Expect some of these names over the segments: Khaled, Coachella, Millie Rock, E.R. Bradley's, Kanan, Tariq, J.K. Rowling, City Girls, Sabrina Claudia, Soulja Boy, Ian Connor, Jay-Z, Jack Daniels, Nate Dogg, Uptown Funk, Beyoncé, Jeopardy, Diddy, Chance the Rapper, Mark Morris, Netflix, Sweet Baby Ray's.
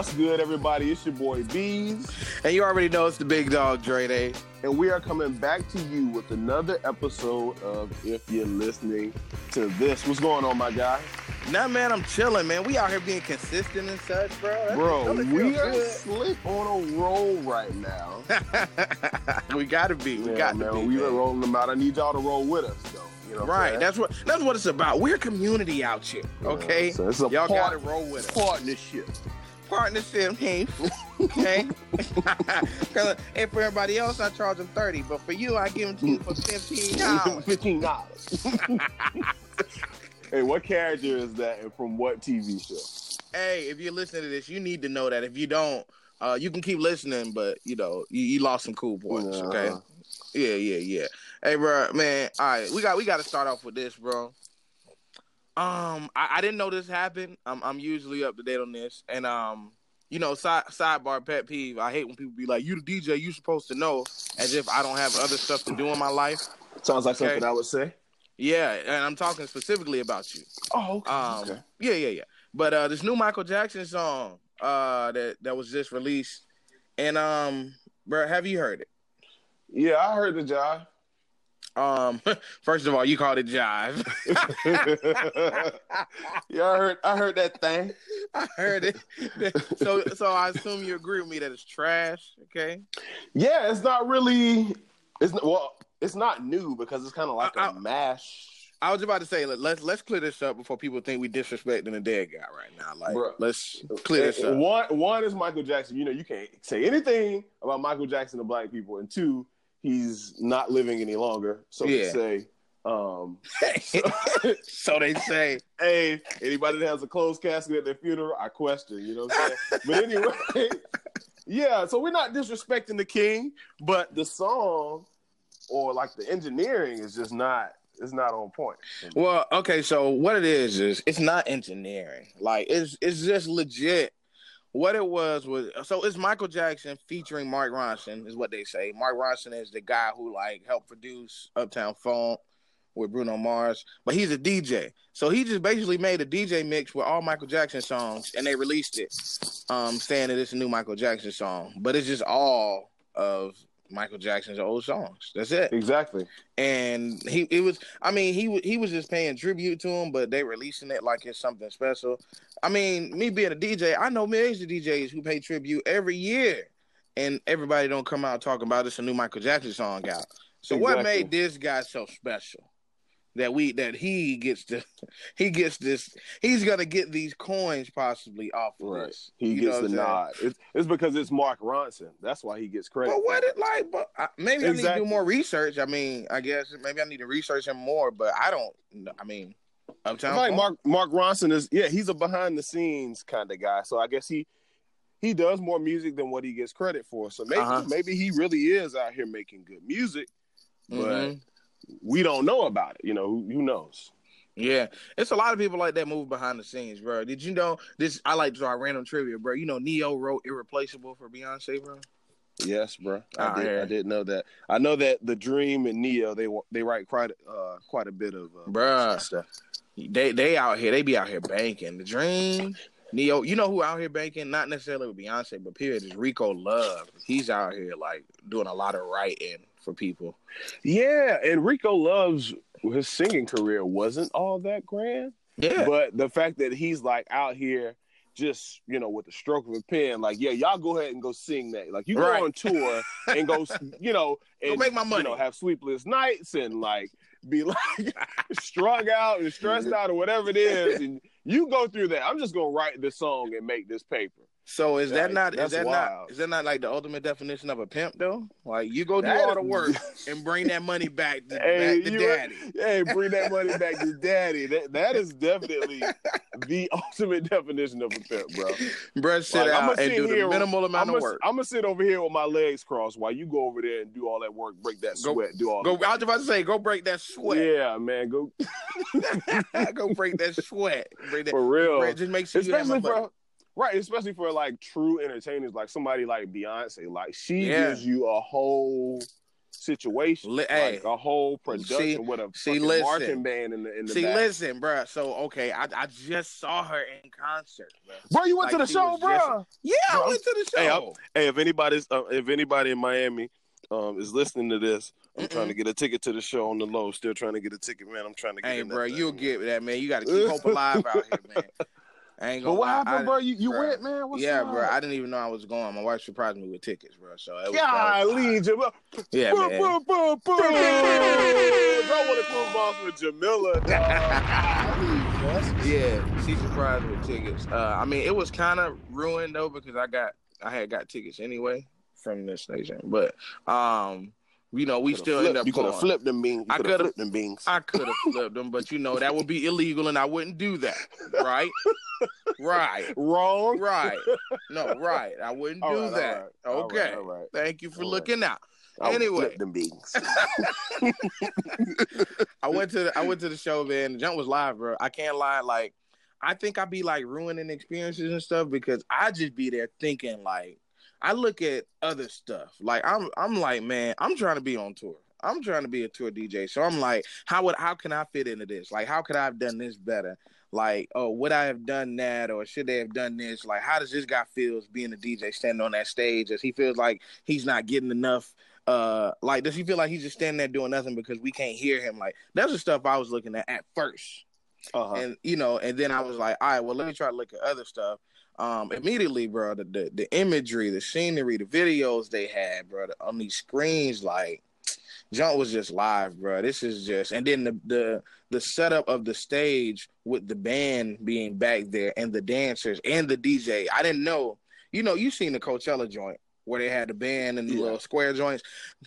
What's good, everybody? It's your boy, Bees. And you already know it's the big dog, Dre Day. And we are coming back to you with another episode of If You're Listening to This. What's going on, my guy? Nah, man, I'm chilling, man. We out here being consistent and such, bro. Slick on a roll right now. We gotta be. We are rolling them out. I need y'all to roll with us, though. You know right, that's what it's about. We're a community out here, okay? Yeah, so it's y'all gotta roll with us. Partnership, hey, okay? Because and for everybody else, I charge them $30, but for you, I give them to you for $15. $15. Hey, what character is that, and from what TV show? Hey, if you're listening to this, you need to know that. If you don't, you can keep listening, but you know you lost some cool points, okay? Yeah. Hey, bro, man. All right, we got to start off with this, bro. I didn't know this happened. I'm usually up to date on this, and you know, sidebar pet peeve. I hate when people be like, "You the DJ, you supposed to know," as if I don't have other stuff to do in my life. Sounds like something I would say. Yeah, and I'm talking specifically about you. Oh, okay. Okay. Yeah. But this new Michael Jackson song that was just released, and bro, have you heard it? Yeah, I heard the jive. First of all, you called it jive. Yeah, I heard that thing. I heard it. So I assume you agree with me that it's trash, okay? Yeah, it's not new because it's kind of like a mash. I was about to say, let's clear this up before people think we disrespecting a dead guy right now. Like, bruh, let's clear this up. One is Michael Jackson. You know, you can't say anything about Michael Jackson to black people. And two, he's not living any longer, so they say. So they say. Hey, anybody that has a closed casket at their funeral, I question. You know what I'm saying? But anyway, yeah. So we're not disrespecting the king, but the song or like the engineering is just not. It's not on point. Well, okay. So what it is it's not engineering. Like it's just legit. What it was so it's Michael Jackson featuring Mark Ronson is what they say. Mark Ronson is the guy who like helped produce Uptown Funk with Bruno Mars, but he's a DJ. So he just basically made a DJ mix with all Michael Jackson songs, and they released it, saying that it's a new Michael Jackson song, but it's just all of Michael Jackson's old songs. That's it. Exactly. And he was just paying tribute to him, but they releasing it like it's something special. I mean, me being a DJ, I know millions of DJs who pay tribute every year, and everybody don't come out talking about it's a new Michael Jackson song out. So what made this guy so special that he gets this? He's gonna get these coins possibly off of this. He gets the nod. It's because it's Mark Ronson. That's why he gets credit. But what it like? But maybe I need to do more research. I mean, I guess maybe I need to research him more. But I don't. I mean. Like Mark Ronson is, he's a behind the scenes kind of guy. So I guess he does more music than what he gets credit for. So maybe he really is out here making good music, but we don't know about it. You know, who knows? Yeah, it's a lot of people like that move behind the scenes, bro. Did you know this? I like to draw random trivia, bro. You know, Neo wrote "Irreplaceable" for Beyoncé, bro. Yes, bro. I did know that. I know that The Dream and Neo they write quite a bit of stuff. They out here. They be out here banking. The Dream, Neo. You know who out here banking? Not necessarily with Beyonce, but period is Rico Love. He's out here like doing a lot of writing for people. Yeah, and Rico Love's his singing career wasn't all that grand. Yeah, but the fact that he's like out here, just you know, with the stroke of a pen, like y'all go ahead and go sing that. Like you go on tour and go, you know, and go make my money. You know, have sleepless nights and like. Be like strung out and stressed out or whatever it is, and you go through that. I'm just gonna write this song and make this paper. So is that not? Is that not like the ultimate definition of a pimp though? Like you go do all the work and bring that money back to, back to daddy. Hey, bring that money back to daddy. That is definitely the ultimate definition of a pimp, bro. Bro, sit like, out and do the minimal amount of work. I'm gonna sit over here with my legs crossed while you go over there and do all that work, break that sweat, I was about to say, go break that sweat. Yeah, man, go. Go break that sweat. Break that, for real. Just make sure especially you have my right, especially for like true entertainers, like somebody like Beyonce, like she gives you a whole situation, like a whole production with a marching band in the back. Listen, bro. So okay, I just saw her in concert, bro. Bro, you went to the show, bro. Yeah, I went to the show. Hey, if anybody in Miami is listening to this, I'm trying to get a ticket to the show on the low. Still trying to get a ticket, man. I'm trying to get. Hey, bro, you'll get that, man. You got to keep hope alive out here, man. But what happened, bro? You went, man? What's up, bro? I didn't even know I was going. My wife surprised me with tickets, bro. So it was, bro. Yeah, man. I want to move off with Jamila, dog. Yeah, she surprised me with tickets. I mean, it was kind of ruined, though, because I had got tickets anyway from the station. But, you know, we still end up going. You could have flipped them beans. I could have flipped them, but, you know, that would be illegal, and I wouldn't do that, right? Right. Wrong. Right. No, right. I wouldn't do that. All right. Okay. All right. Thank you for looking out. Anyway. I went to the show, man. The jump was live, bro. I can't lie. Like, I think I be like ruining experiences and stuff because I just be there thinking like I look at other stuff. Like I'm like, man, I'm trying to be on tour. I'm trying to be a tour DJ. So I'm like, how can I fit into this? Like, how could I have done this better? Like, oh, would I have done that, or should they have done this? Like, how does this guy feel being a DJ standing on that stage? Does he feel like he's not getting enough? Like, does he feel like he's just standing there doing nothing because we can't hear him? Like, that's the stuff I was looking at first. Uh-huh. And, you know, and then I was like, all right, well, let me try to look at other stuff. Immediately, bro, the imagery, the scenery, the videos they had, bro, on these screens, like, Junk was just live, bro. This is just, and then the setup of the stage with the band being back there and the dancers and the DJ. I didn't know, you know, you seen the Coachella joint where they had the band and the little square joints.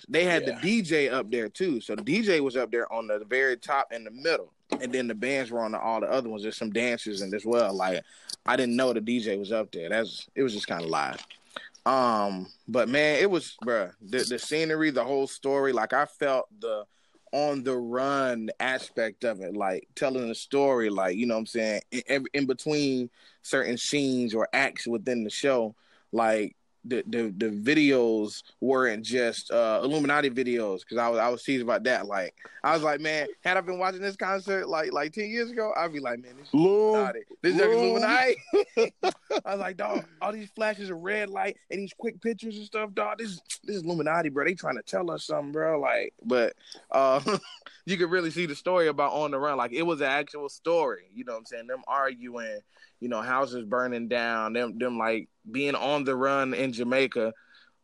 They had the DJ up there too. So the DJ was up there on the very top and the middle, and then the bands were on all the other ones. There's some dancers in as well. Like, I didn't know the DJ was up there. It was just kind of live. But man, it was, bruh, the scenery, the whole story, like I felt the on the run aspect of it, like telling a story, like, you know what I'm saying, in between certain scenes or acts within the show, like the videos weren't just Illuminati videos, because I was teased about that. Like, I was like, man, had I been watching this concert like 10 years ago, I'd be like, man, this is Illuminati. This is Illuminati. I was like, dog, all these flashes of red light and these quick pictures and stuff, dog, this is Illuminati, bro. They trying to tell us something, bro. Like, but you could really see the story about On the Run. Like, it was an actual story. You know what I'm saying? Them arguing, you know, houses burning down, them like being on the run in Jamaica,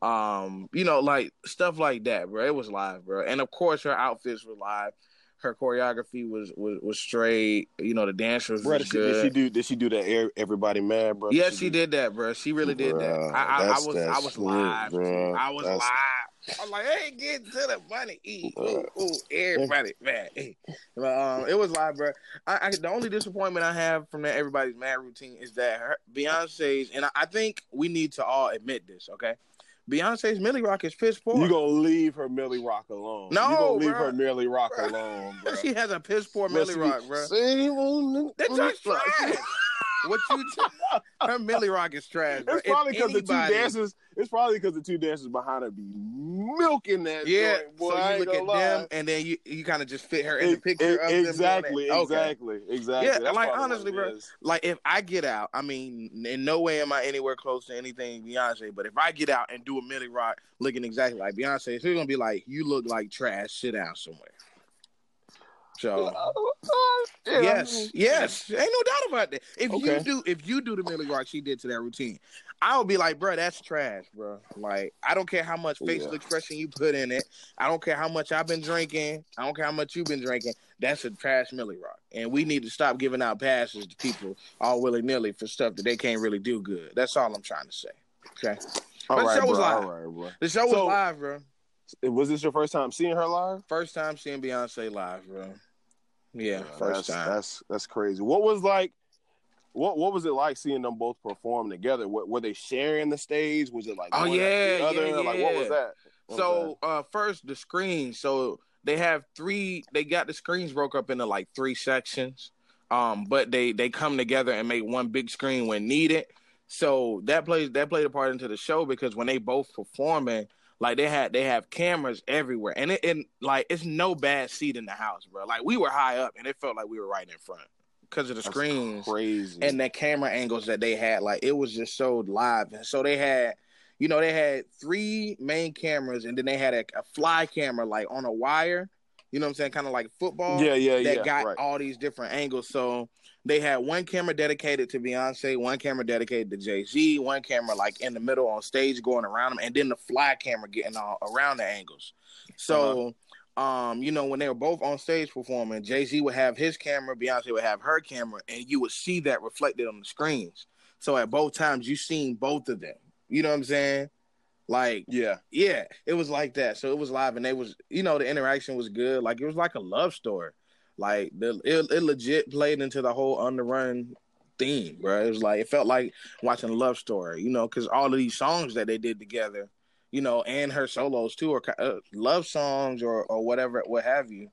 you know, like stuff like that, bro. It was live, bro. And of course her outfits were live. Her choreography was straight. You know, the dancers was good. Did she do that Everybody Mad, bro? Yeah, she did that, bro. She really did that. I was live. Bro. I was like, hey, get to the money. Ooh, Everybody Mad. It was live, bro. The only disappointment I have from that Everybody's Mad routine is that Beyonce's, and I think we need to all admit this, okay? Beyonce's Millie Rock is piss poor. You gonna leave her Millie Rock alone? No, you gonna leave her Millie Rock alone, bro. She has a piss poor Millie Rock, bro. That's just trash. What you her Millie Rock is trash. Bro. It's probably because the two dancers behind her be milking that. Yeah, joint, boy, so you look at them, and then you kind of just fit her in the picture of them. Exactly. Yeah, that's like honestly, bro. Like if I get out, I mean, in no way am I anywhere close to anything Beyonce. But if I get out and do a Millie Rock looking exactly like Beyonce, she's gonna be like, "You look like trash. Sit down somewhere." So yes, ain't no doubt about that. If you do the Millie Rock she did to that routine, I would be like, bro, that's trash, bro. Like, I don't care how much facial expression you put in it. I don't care how much I've been drinking. I don't care how much you've been drinking. That's a trash Millie Rock, and we need to stop giving out passes to people all willy nilly for stuff that they can't really do good. That's all I'm trying to say. Okay, the show was live, bro. Was this your first time seeing her live? First time seeing Beyonce live, bro. Yeah, first time. That's crazy. What was it like seeing them both perform together? Were they sharing the stage? Was it like one after the other? Like, what was that? First the screen. So they got the screens broke up into like three sections. But they come together and make one big screen when needed. So that played a part into the show because when they both performing, Like they have cameras everywhere, and it's no bad seat in the house, bro. Like we were high up, and it felt like we were right in front because of the screens, crazy, and the camera angles that they had. Like it was just so live, and so they had, you know, they had three main cameras, and then they had a fly camera like on a wire. You know what I'm saying? Kind of like football. That got all these different angles. So they had one camera dedicated to Beyonce, one camera dedicated to Jay-Z, one camera like in the middle on stage going around them, and then the fly camera getting all around the angles. So, you know, when they were both on stage performing, Jay-Z would have his camera, Beyonce would have her camera, and you would see that reflected on the screens. So at both times, you seen both of them. You know what I'm saying? Like, yeah, it was like that. So it was live, and they was, you know, the interaction was good. Like it was like a love story. Like it legit played into the whole On the Run theme, bro. It was like, it felt like watching a love story, you know, because all of these songs that they did together, you know, and her solos too, or love songs or whatever, what have you.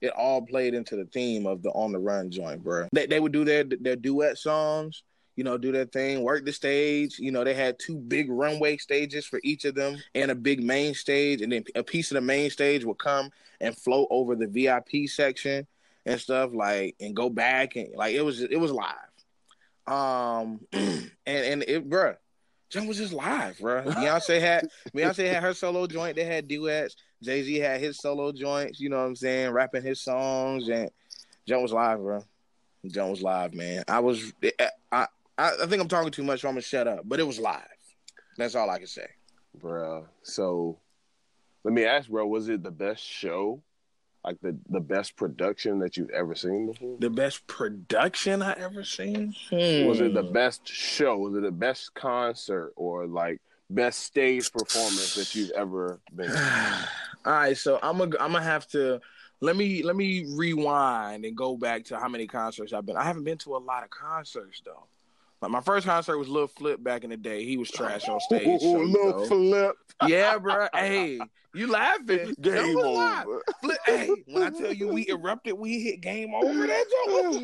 It all played into the theme of the On the Run joint, bro. They would do their duet songs. You know, do their thing, work the stage. You know, they had two big runway stages for each of them and a big main stage. And then a piece of the main stage would come and float over the VIP section and stuff, like, and go back. And, like, it was live. And it, bruh, Jim was just live, bruh. Beyonce had her solo joint. They had duets. Jay-Z had his solo joints, you know what I'm saying, rapping his songs. And Jim was live, bruh. Jim was live, man. I think I'm talking too much, so I'm going to shut up. But it was live. That's all I can say. Bro, so let me ask, bro, was it the best show? Like the best production that you've ever seen before? The best production I ever seen? Was it the best show? Was it the best concert or like best stage performance that you've ever been to? All right, so I'm gonna have to... Let me rewind and go back to how many concerts I've been. I haven't been to a lot of concerts though. Like my first concert was Lil' Flip back in the day. He was trash on stage. So Lil' Flip. Yeah, bro. Hey, you laughing? Game over. Flip. Hey, when I tell you we erupted, we hit game over. That joke.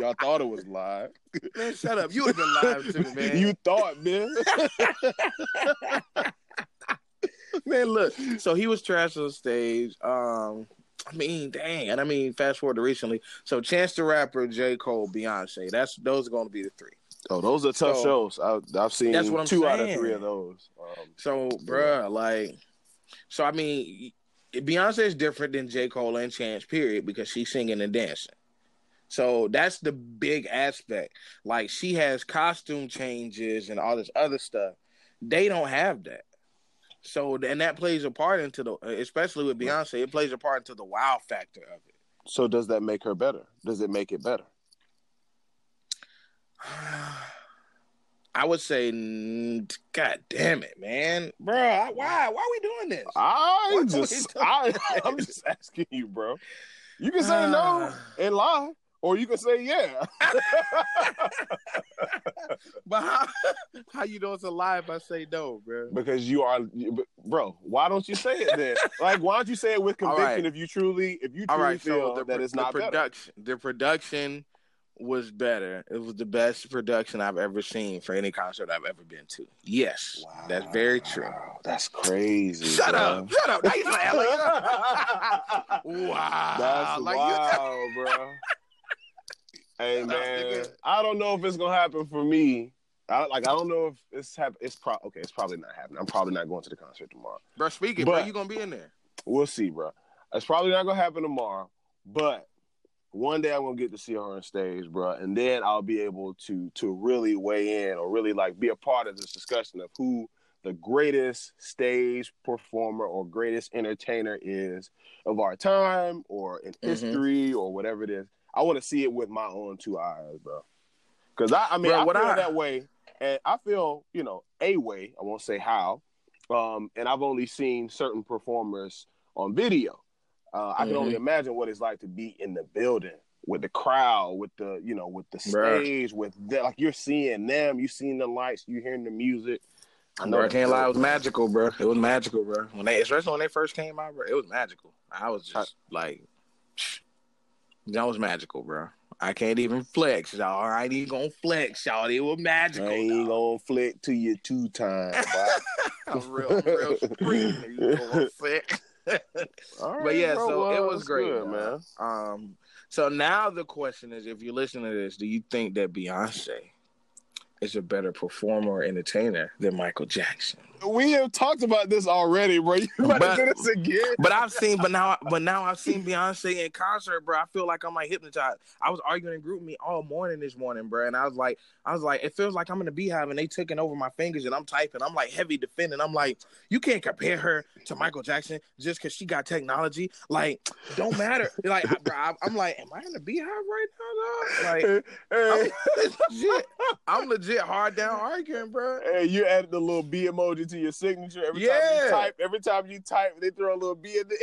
Y'all thought it was live. Man, shut up. You have been live too, man. You thought, man. Man, look, so he was trash on stage. Fast forward to recently. So Chance the Rapper, J. Cole, Beyonce. Those are going to be the three. Oh, those are tough shows. I've seen out of three of those. Beyonce is different than J. Cole and Chance, period, because she's singing and dancing. So that's the big aspect. Like, she has costume changes and all this other stuff. They don't have that. So, and that plays a part into especially with Beyonce, it plays a part into the wow factor of it. So does that make her better? Does it make it better? I would say, God damn it, man. Bro, why are we doing this? I'm just asking you, bro. You can say no and lie, or you can say yeah. But how you know it's a lie if I say no, bro? Because you are, bro. Why don't you say it then? Like, why don't you say it with conviction if you truly feel that it's not production? The production was better. It was the best production I've ever seen for any concert I've ever been to. Yes, wow. That's very true. That's crazy. Shut up! Now you like, wow, that's like, wow, bro. Hey man, I don't know if it's gonna happen for me. I don't know if it's happening. It's probably not happening. I'm probably not going to the concert tomorrow. Bro, you gonna be in there. We'll see, bro. It's probably not gonna happen tomorrow, but one day I'm gonna get to see her on stage, bro, and then I'll be able to really weigh in or really like be a part of this discussion of who the greatest stage performer or greatest entertainer is of our time or in history or whatever it is. I want to see it with my own two eyes, bro. Because, I feel that way. And I feel, you know, a way. I won't say how. And I've only seen certain performers on video. I can only imagine what it's like to be in the building with the crowd, with the, you know, with the stage, like you're seeing them, you seeing the lights, you hearing the music. I know. I can't lie. It was magical, bro. It was magical, bro. Especially when they first came out, bro, it was magical. I was just like... That was magical, bro. I can't even flex, y'all. I ain't even gonna flex, y'all. They were magical. I ain't gonna flex to you two times. I'm real free. You gonna flex. All right, but yeah, bro, so it was great, good, man. So now the question is, if you listen to this, do you think that Beyonce is a better performer or entertainer than Michael Jackson? We have talked about this already, bro. You about to do this again? But now I've seen Beyonce in concert, bro. I feel like I'm like hypnotized. I was arguing in group me all morning this morning, bro, and I was like, it feels like I'm in a beehive and they taking over my fingers and I'm typing. I'm like heavy defending. I'm like, you can't compare her to Michael Jackson just because she got technology. Like, don't matter. Like, bro, I'm like, am I in a beehive right now, dog? Like, hey. I'm legit hard down arguing, bro. Hey, you added the little bee emoji to your signature every time you type, they throw a little B in there.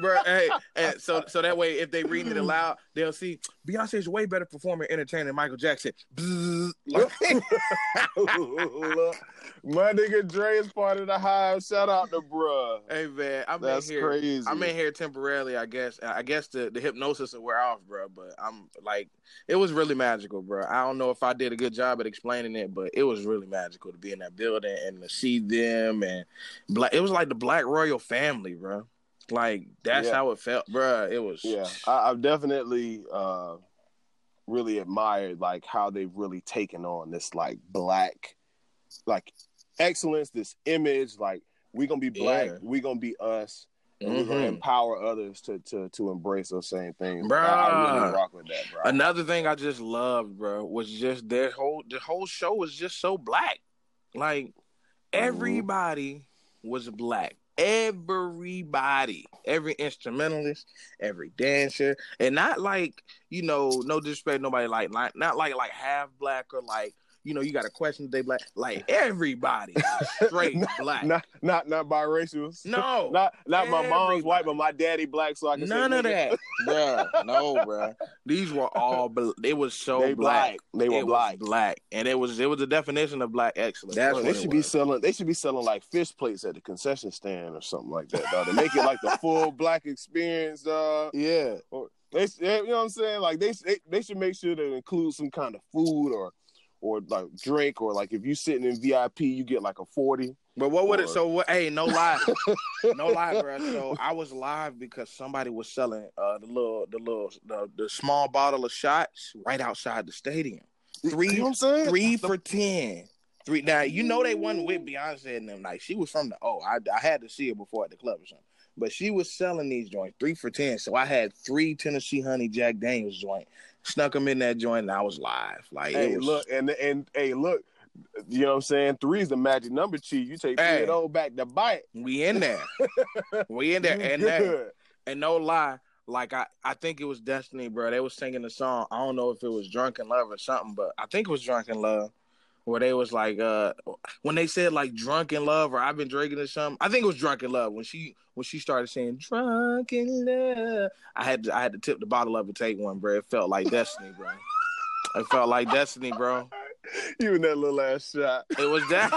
Bro, hey, and so that way if they read it aloud, they'll see Beyonce's way better performer and entertainer than Michael Jackson. My nigga Dre is part of the hive. Shout out to bruh. Hey man, I'm in here temporarily, I guess. I guess the hypnosis will wear off, bro. But I'm like, it was really magical, bro. I don't know if I did a good job at explaining it, but it was really magical to be in that building and to see them and it was like the Black Royal family, bro. Like that's how it felt, bro. It was. Yeah, I've definitely really admired like how they've really taken on this like black, like excellence, this image. Like we gonna be black, we gonna be us. Mm-hmm. We're gonna empower others to embrace those same things. Bro, I really rock with that, bro. Another thing I just loved, bro, was just the whole show was just so black. Like everybody was black. Everybody, every instrumentalist, every dancer, and not like, you know, no disrespect, nobody like not like half black or like, you know, you got a question they black. Like everybody straight black. Not biracials. No. Not my mom's white, but my daddy black, so I can none say of that. Bruh, no, bruh. These were all they was so they black. They were black. Black. And it was the definition of black excellence. That's what they should be selling like fish plates at the concession stand or something like that, dog. To make it like the full black experience, dog. Yeah. Or they, you know what I'm saying? Like they should make sure to include some kind of food or like drink, or like if you sitting in VIP, you get like a 40. But what would it? So what? Hey, no lie, bro. So I was live because somebody was selling the small bottle of shots right outside the stadium. Three, you know what I'm saying? $3 for $10. $3. Now you know they wasn't with Beyonce and them. Like she was from the I had to see her before at the club or something. But she was selling these joints, 3 for $10. So I had 3 Tennessee Honey Jack Daniels joint, snuck them in that joint, and I was live. Like, hey, it was... look, and hey, look, you know what I'm saying? 3 is the magic number, cheat. You take 3 and old back to bite. We in there, and that, and no lie, like I think it was Destiny, bro. They was singing the song. I don't know if it was Drunken Love or something, but I think it was Drunken Love. Where they was like, when they said like "drunken love" or "I've been drinking" or something, I think it was "drunken love." When she started saying "drunken love," I had to tip the bottle up and take one, bro. It felt like Destiny, bro. It felt like Destiny, bro. You and that little ass shot. It was that.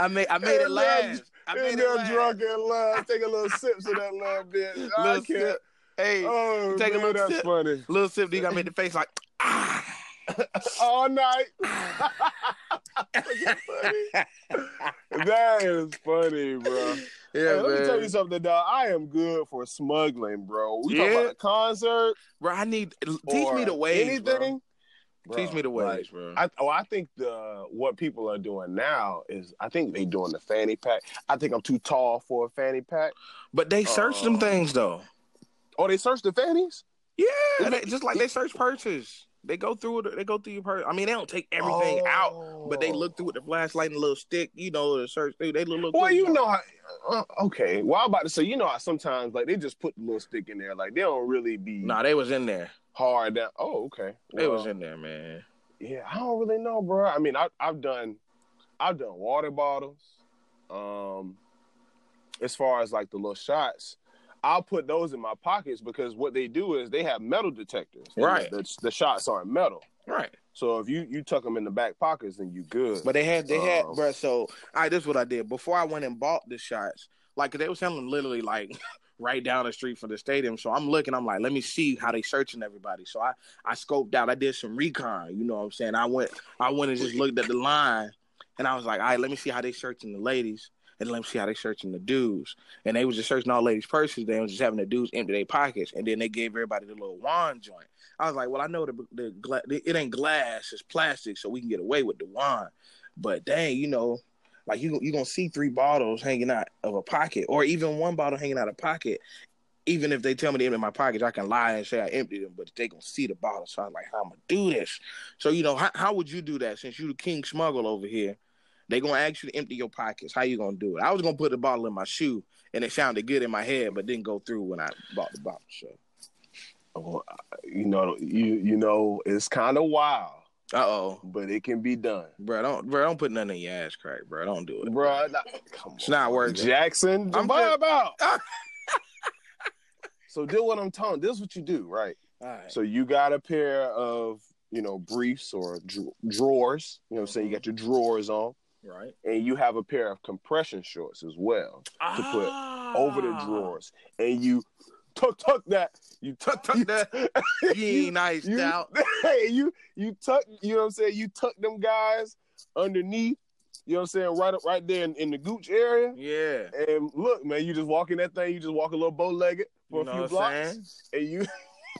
I made it last. I made it last. Drunken love. Take a little sips of that love, bitch. Little sip. Hey, oh, take a little sip. Funny. Little sip. You gotta make the face like. All night. That is funny, bro. Yeah, hey, let me tell you something, dog. I am good for smuggling, bro. We talking about a concert, bro. Teach me the ways. Anything. Bro. Teach me the ways, bro. I think what people are doing now is I think they doing the fanny pack. I think I'm too tall for a fanny pack. But they search them things though. Oh, they search the fannies? Yeah, just like they search purses. They go through it. They go through your purse. I mean, they don't take everything out, but they look through with the flashlight and a little stick, you know, to search through. They look. Well, you know how. Okay. Well, I'm about to say, you know how sometimes like they just put the little stick in there, like they don't really be. Nah, they was in there hard. Down. Oh, okay. Well, they was in there, man. Yeah, I don't really know, bro. I mean, I've done water bottles. As far as like the little shots. I'll put those in my pockets because what they do is they have metal detectors. Right. The shots aren't metal. Right. So if you tuck them in the back pockets, then you good. But they had, bro. So, all right, this is what I did. Before I went and bought the shots, like, they were selling literally like right down the street from the stadium. So I'm looking, I'm like, let me see how they searching everybody. So I scoped out, I did some recon, you know what I'm saying? I went and just looked at the line, and I was like, all right, let me see how they searching the ladies, and let me see how they searching the dudes. And they was just searching all ladies' purses. They was just having the dudes empty their pockets, and then they gave everybody the little wand joint. I was like, well, I know it ain't glass, it's plastic, so we can get away with the wand. But dang, you know, like, you going to see 3 bottles hanging out of a pocket, or even 1 bottle hanging out of a pocket. Even if they tell me they empty my pockets, I can lie and say I emptied them, but they going to see the bottle. So I'm like, how am I going to do this? So, you know, how would you do that? Since you the king smuggle over here, they going to ask you to empty your pockets. How you going to do it? I was going to put the bottle in my shoe, and it sounded good in my head, but didn't go through when I bought the bottle. So, well, you know, it's kind of wild. Uh-oh. But it can be done. Bro, don't put nothing in your ass crack, bro. Don't do it. Bro, come on. It's not worth it. Jackson, I'm about. So do what I'm telling. This is what you do, right? All right. So you got a pair of, you know, briefs or drawers. You know what I'm saying? You got your drawers on. Right. And you have a pair of compression shorts as well to put over the drawers. And you tuck that. You tuck that. You ain't nice out. Hey, you tuck, you know what I'm saying? You tuck them guys underneath, you know what I'm saying? Right up right there in the gooch area. Yeah. And look, man, you just walk in that thing, you just walk a little bow-legged for a few blocks. And you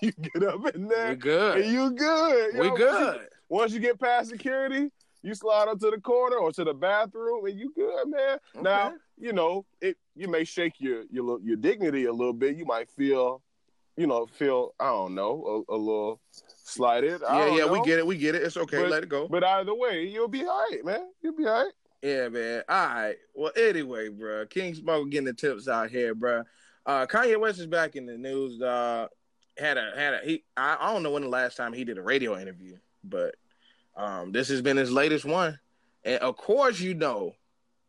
get up in there. We're good. And you good. We're good. Once you get past security, you slide up to the corner or to the bathroom, and you good, man. Okay. Now, you know, you may shake your dignity a little bit. You might feel, I don't know, a little slighted. Yeah, we get it. It's okay, but let it go. But either way, you'll be all right, man. You'll be all right. Yeah, man. All right. Well, anyway, bro, King Smoke getting the tips out here, bro. Kanye West is back in the news. I don't know when the last time he did a radio interview, but this has been his latest one. And of course, you know,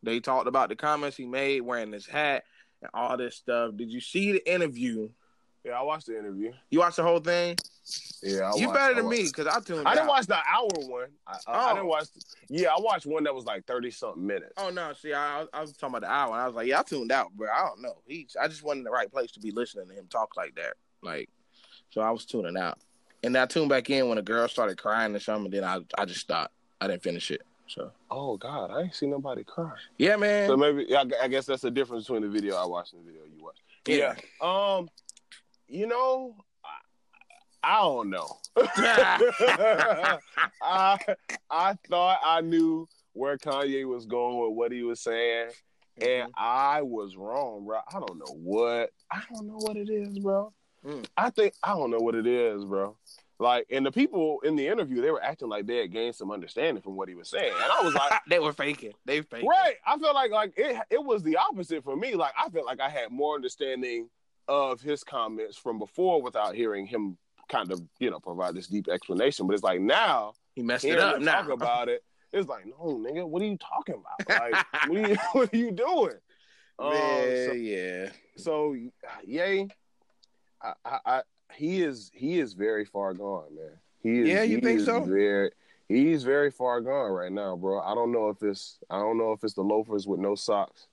they talked about the comments he made wearing his hat and all this stuff. Did you see the interview? Yeah, I watched the interview. You watched the whole thing? Yeah, you better than me, because I tuned out. I didn't watch the hour one. I didn't watch. I watched one that was like 30-something minutes. Oh, no. See, I was talking about the hour, and I was like, yeah, I tuned out, bro. I don't know. I just wasn't in the right place to be listening to him talk like that. Like, so I was tuning out. And I tuned back in when a girl started crying or something, and then I just stopped. I didn't finish it. So. Oh, God. I ain't seen nobody cry. Yeah, man. So maybe, I guess that's the difference between the video I watched and the video you watched. Yeah. You know, I don't know. I thought I knew where Kanye was going with what he was saying, and I was wrong, bro. I don't know what it is, bro. I don't know what it is, bro. Like, and the people in the interview, they were acting like they had gained some understanding from what he was saying. And I was like... They were faking. They faking. Right. I felt like it was the opposite for me. Like, I felt like I had more understanding of his comments from before without hearing him kind of, you know, provide this deep explanation. But it's like now he messed it up. Now talk about it. It's like, no, nigga, what are you talking about? Like, what are you doing? Yeah. So, yay. He is very far gone, man. You think so? He's very far gone right now, bro. I don't know if it's the loafers with no socks.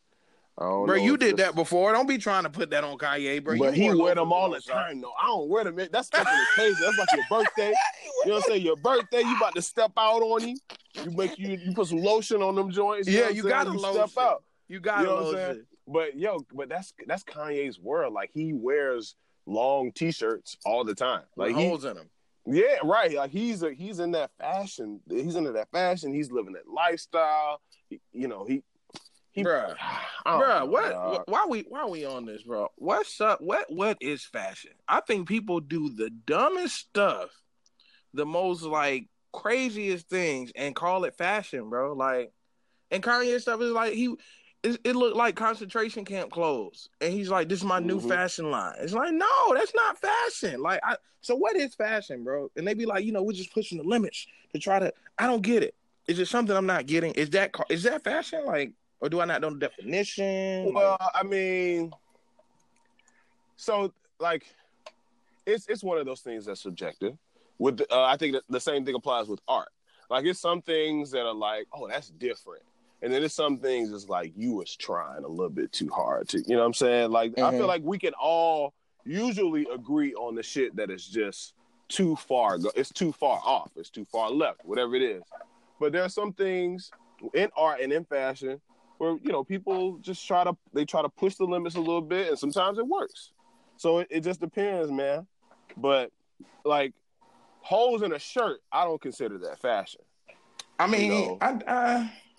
Bro, you did that before. Don't be trying to put that on Kanye, bro. But he wear them all the time, though. I don't wear them. That's fucking crazy. That's like your birthday. You know what I'm saying? Your birday, you about to step out on you. You put some lotion on them joints. Yeah, you got to lotion. Step out. You got to lotion. But that's Kanye's world. Like, he wears long T-shirts all the time. Like, holes in them. Yeah, right. Like, he's in that fashion. He's into that fashion. He's living that lifestyle. Bruh, what? Why are we on this, bro? What's up? What is fashion? I think people do the dumbest stuff, the most like craziest things, and call it fashion, bro. Like, and Kanye stuff is like it looked like concentration camp clothes, and he's like, "This is my new fashion line." It's like, no, that's not fashion. Like, so what is fashion, bro? And they be like, you know, we're just pushing the limits to try to. I don't get it. Is it something I'm not getting? Is that fashion? Like. Or do I not know the definition? Well, I mean, so, like, it's one of those things that's subjective. With I think that the same thing applies with art. Like, it's some things that are like, oh, that's different. And then there's some things it's like you was trying a little bit too hard to, you know what I'm saying? Like, mm-hmm. I feel like we can all usually agree on the shit that is just too far. It's too far off. It's too far left, whatever it is. But there are some things in art and in fashion where, you know, people just try to push the limits a little bit, and sometimes it works. So it just depends, man. But like holes in a shirt, I don't consider that fashion. I mean, you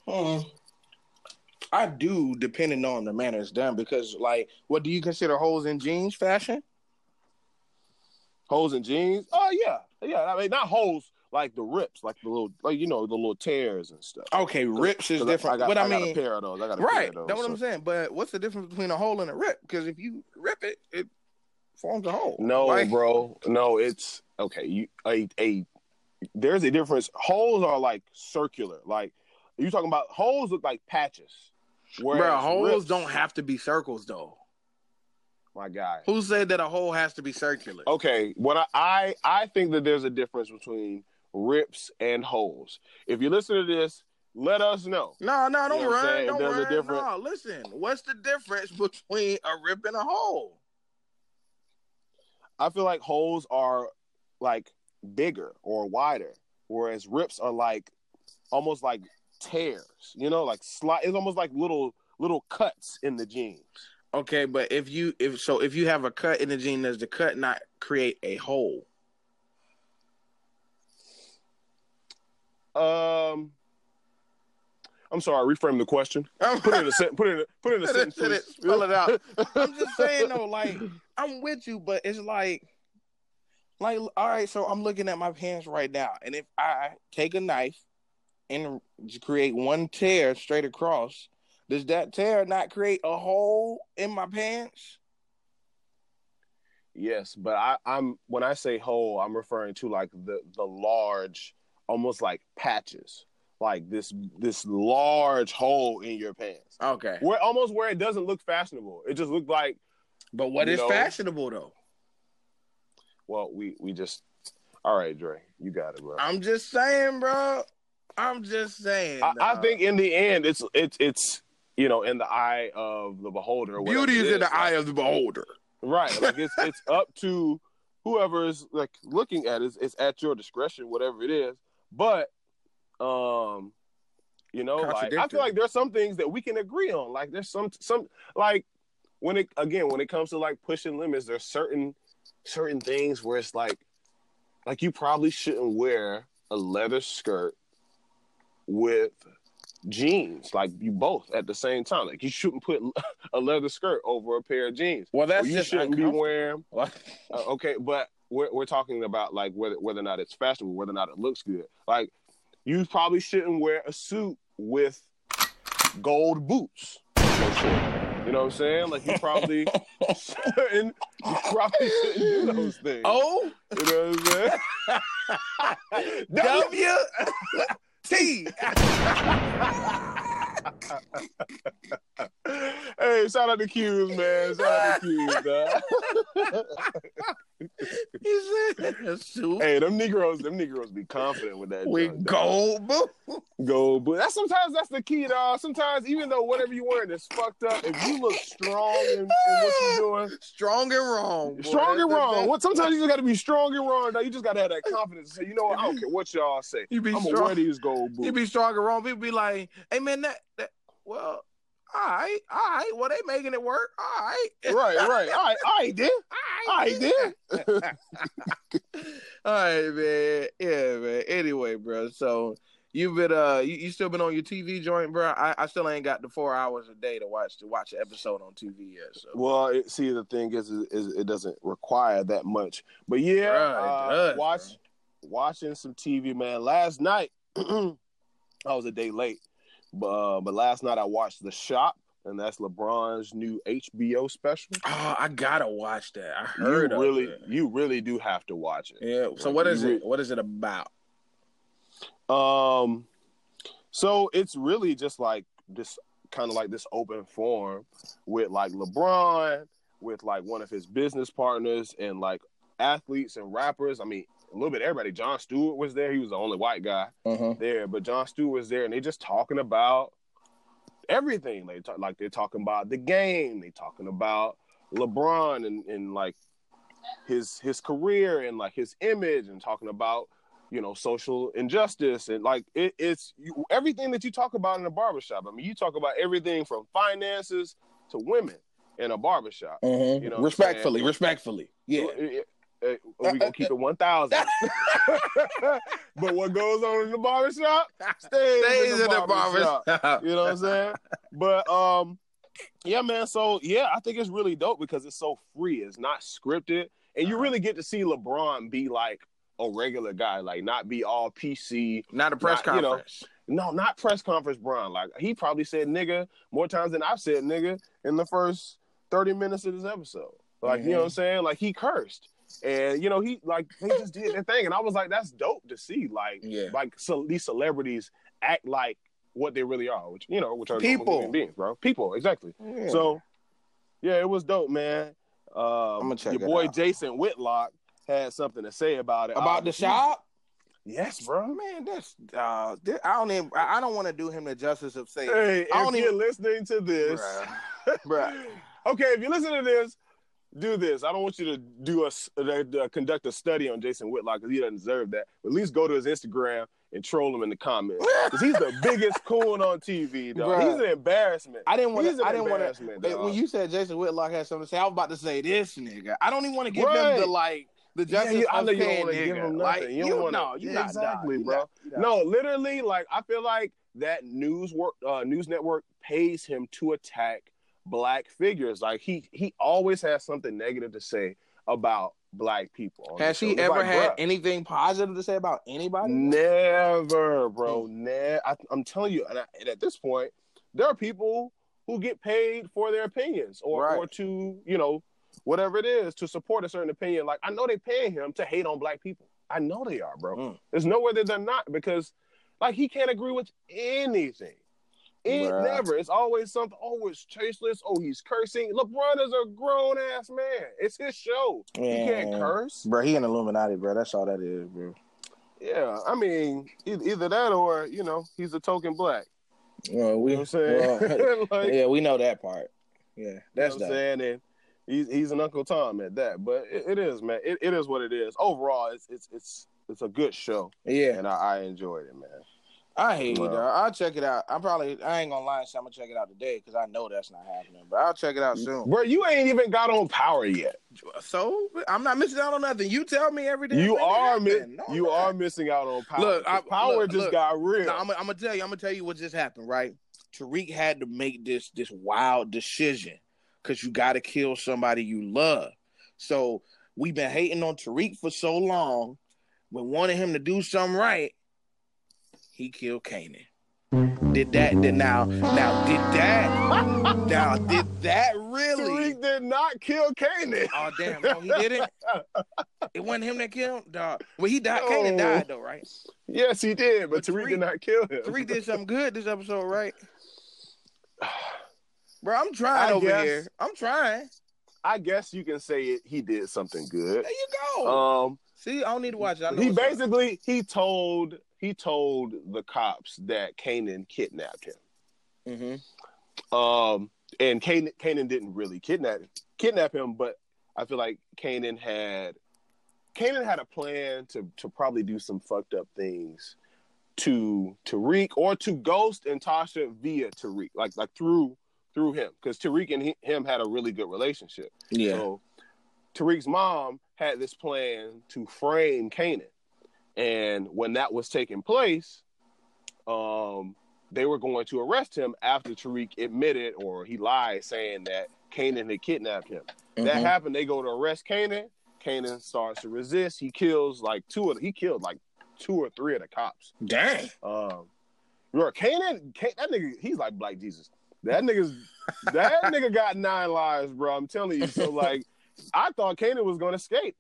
know? I do, depending on the manner it's done, because like, what do you consider holes in jeans fashion? Holes in jeans? Oh yeah. I mean, not holes like the rips, like the little, like, you know, the little tears and stuff. Okay, rips is different. I got a pair of those. Right. That's what I'm saying. But what's the difference between a hole and a rip? Because if you rip it, it forms a hole. No, like, bro. No, it's okay. There's a difference. Holes are like circular, like. You talking about holes look like patches. Bro, holes don't have to be circles, though. My guy. Who said that a hole has to be circular? Okay, what I think that there's a difference between rips and holes. If you listen to this, let us know. No, don't worry. Don't worry. No, listen. What's the difference between a rip and a hole? I feel like holes are, like, bigger or wider, whereas rips are, like, almost like tears, you know, like slide. It's almost like little cuts in the jeans. Okay, but if you have a cut in the jean, does the cut not create a hole? I'm sorry, reframe the question. Put it in a sentence. Spell it out. I'm just saying though, like, I'm with you, but it's like, all right. So I'm looking at my pants right now, and if I take a knife and create one tear straight across, does that tear not create a hole in my pants? Yes, but I'm when I say hole, I'm referring to like the large, almost like patches, like this large hole in your pants. Okay, where it doesn't look fashionable. It just looked like. But what is fashionable though? Well, we just, all right, Dre, you got it, bro. I'm just saying, bro. I'm just saying. I think in the end, it's you know, in the eye of the beholder. Beauty is in the eye of the beholder, right? Like it's up to whoever is like looking at it. It's at your discretion, whatever it is. But, you know, like, I feel like there's some things that we can agree on. Like there's some like when it comes to like pushing limits, there's certain things where it's like you probably shouldn't wear a leather skirt with jeans, like you both at the same time. Like you shouldn't put a leather skirt over a pair of jeans. Well, that's you just shouldn't be wearing. Okay, but we're talking about like whether or not it's fashionable, whether or not it looks good. Like you probably shouldn't wear a suit with gold boots. You know what I'm saying? Like you probably shouldn't do those things. Oh, you know what I'm saying? W. T. Hey, shout out to Q's, man. Shout out to Q's, dog. Hey, them Negroes be confident with that. With gold boo. Gold boo. Sometimes that's the key, dog. Sometimes, even though whatever you're wearing is fucked up, if you look strong in what you're doing. Strong and wrong. Boy. Strong and wrong. Sometimes you just got to be strong and wrong. Dog. You just got to have that confidence. Say, you know what? I don't care what y'all say. You be I'm going to wear these gold boots. You be strong and wrong. People be like, hey, man, that well, all right. Well, they making it work. All right. Right. All right, then. All right, man. Yeah, man. Anyway, bro. So you've been you still been on your TV joint, bro? I still ain't got the 4 hours a day to watch an episode on TV yet. So. Well, the thing is it doesn't require that much. But yeah, bruh, watching some TV, man. Last night, I was a day late. But last night I watched The Shop, and that's LeBron's new HBO special. Oh, I gotta watch that. I heard of it. You really do have to watch it. Yeah. So like, what is it about? So it's really just like this kind of like this open forum with like LeBron, with like one of his business partners, and like athletes and rappers. I mean, a little bit everybody. Jon Stewart was there. He was the only white guy there, but Jon Stewart was there, and they just talking about everything. They talk, like, they're talking about the game. They're talking about LeBron and like his career and like his image, and talking about, you know, social injustice, and like it's everything that you talk about in a barbershop. I mean, you talk about everything from finances to women in a barbershop. Mm-hmm. You know, respectfully, yeah. We gonna keep it 1,000. But what goes on in the barbershop stays in the barbershop. You know what I'm saying? But yeah, man. So yeah, I think it's really dope because it's so free. It's not scripted, and you really get to see LeBron be like a regular guy, like not be all PC, not a press conference. You know, no, not press conference, Bron. Like he probably said nigga more times than I've said nigga in the first 30 minutes of this episode. Like, mm-hmm. You know what I'm saying? Like he cursed. And you know, he like they just did their thing, and I was like, that's dope to see. Like, yeah. Like so these celebrities act like what they really are, which you know, which are people, human beings, bro. People, exactly. Yeah. So, yeah, it was dope, man. I'm gonna check your boy out. Jason Whitlock had something to say about it. About the shop? Yes, bro. Man, that's I don't want to do him the justice of saying. Hey, if you're listening to this, bruh. Okay, if you listen to this. Do this. I don't want you to conduct a study on Jason Whitlock because he doesn't deserve that. But at least go to his Instagram and troll him in the comments because he's the biggest coon on TV, dog. Bruh. He's an embarrassment. I didn't want to. When you said Jason Whitlock had something to say, I was about to say this nigga. I don't even want to give him the like the justice. Yeah, I know you don't want to give him nothing. Like, exactly, bro. No, literally, like I feel like that news network pays him to attack Black figures. Like he always has something negative to say about Black people. Has he ever had anything positive to say about anybody? Never, bro. I'm telling you. And at this point, there are people who get paid for their opinions or to, you know, whatever it is to support a certain opinion. Like I know they paying him to hate on Black people. I know they are, bro. There's nowhere that they're not, because like he can't agree with anything. Never. It's always something. Oh, it's tasteless. Oh, he's cursing. LeBron is a grown ass man. It's his show. Yeah. He can't curse. Bro, he an Illuminati, bro. That's all that is, bro. Yeah, I mean, either that or, you know, he's a token Black. Well, you know what I'm saying? Well, like, yeah, we know that part. Yeah, that's what I'm saying. And he's an Uncle Tom at that. But it is, man. It is what it is. Overall, it's a good show. Yeah. And I enjoyed it, man. I hate it. I'll check it out. I ain't gonna lie, so I'm gonna check it out today because I know that's not happening. But I'll check it out soon. Bro, you ain't even got on Power yet, so I'm not missing out on nothing. You tell me every day. You are missing out on Power. Look, Power got real. No, I'm gonna tell you. I'm gonna tell you what just happened. Right, Tariq had to make this wild decision because you got to kill somebody you love. So we've been hating on Tariq for so long. We wanted him to do something right. He killed Kanan. Did that really? Tariq did not kill Kanan. Oh damn, no, he didn't. It wasn't him that killed him, dog. Well, he died. No. Kanan died though, right? Yes, he did, but Tariq did not kill him. Tariq did something good this episode, right? Bro, I'm trying here. I'm trying. I guess you can say it. He did something good. There you go. See, I don't need to watch it. I know he basically he told the cops that Kanan kidnapped him. Mm-hmm. And Kanan didn't really kidnap him, but I feel like Kanan had a plan to probably do some fucked up things to Tariq or to Ghost and Tasha via Tariq, like through him, because Tariq and him had a really good relationship. Yeah. So Tariq's mom had this plan to frame Kanan. And when that was taking place, they were going to arrest him after Tariq admitted or he lied saying that Kanan had kidnapped him. Mm-hmm. That happened. They go to arrest Kanan. Kanan starts to resist. He kills like two or three of the cops. Dang. Kanan, that nigga, he's like Black Jesus. That nigga got 9 lives, bro. I'm telling you. So like, I thought Kanan was gonna escape.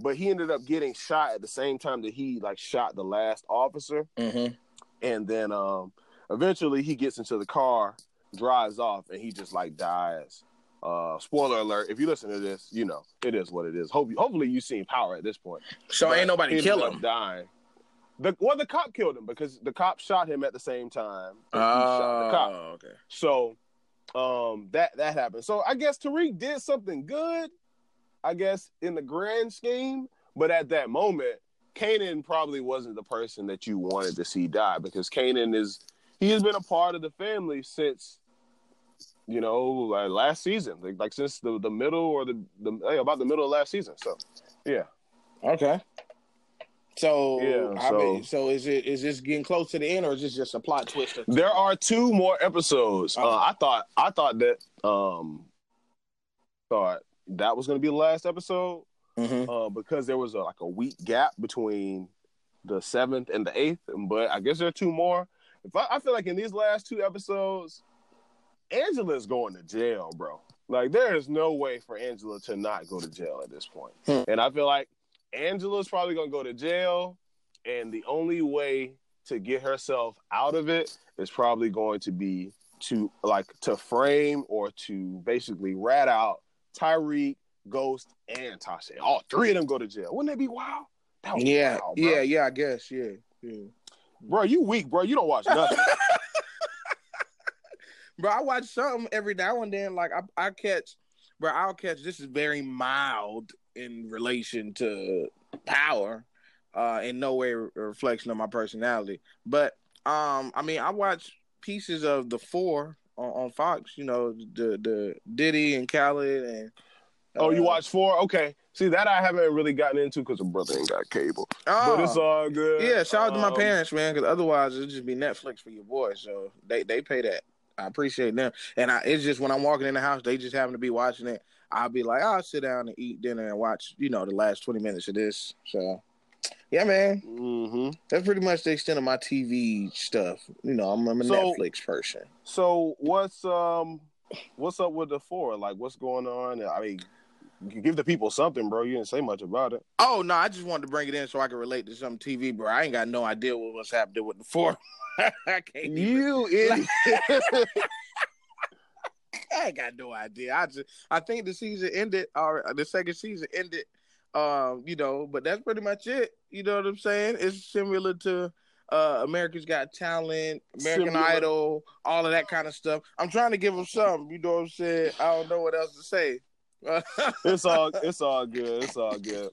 But he ended up getting shot at the same time that he like shot the last officer. Mm-hmm. And then eventually he gets into the car, drives off, and he just like dies. Spoiler alert. If you listen to this, you know, it is what it is. Hopefully you've seen Power at this point. So but ain't nobody kill him. Dying. Well, the cop killed him because the cop shot him at the same time. Oh, shot the cop. Okay. So that happened. So I guess Tariq did something good, I guess, in the grand scheme. But at that moment, Kanan probably wasn't the person that you wanted to see die, because Kanan has been a part of the family since, you know, like last season, like since the middle or about the middle of last season. So, yeah. Okay. So, yeah, so is this getting close to the end, or is this just a plot twist? There are two more episodes. Okay. I thought that was going to be the last episode, mm-hmm. Because there was a week gap between the 7th and the 8th. But I guess there are two more. I feel like in these last two episodes, Angela's going to jail, bro. Like, there is no way for Angela to not go to jail at this point. And I feel like Angela's probably going to go to jail, and the only way to get herself out of it is probably going to be to frame or to basically rat out Tyreek, Ghost, and Tasha. All three of them go to jail. Wouldn't that be wild? That would be wild, bro. Yeah, I guess, yeah. Bro, you weak, bro. You don't watch nothing. Bro, I watch something every now and then. Like, I'll catch, this is very mild in relation to Power, in no way a reflection of my personality. But, I mean, I watch pieces of the four on Fox, you know, the Diddy and Khaled. And you watch four? Okay. See, that I haven't really gotten into because my brother ain't got cable. Oh, but it's all good. Yeah, shout out to my parents, man, because otherwise it'd just be Netflix for your boy. So they pay that. I appreciate them. And it's just when I'm walking in the house, they just happen to be watching it. I'll be like, I'll sit down and eat dinner and watch, you know, the last 20 minutes of this. So, yeah, man. Mm-hmm. That's pretty much the extent of my TV stuff. You know, I'm a Netflix person. So what's up with the four? Like, what's going on? I mean, you give the people something, bro. You didn't say much about it. Oh, no, I just wanted to bring it in so I could relate to some TV, bro. I ain't got no idea what's happening with the four. I can't. You idiot. I ain't got no idea. I think the season ended, or the second season ended. You know, but that's pretty much it. You know what I'm saying? It's similar to America's Got Talent, American Idol, all of that kind of stuff. I'm trying to give them something. You know what I'm saying? I don't know what else to say. It's all good. It's all good.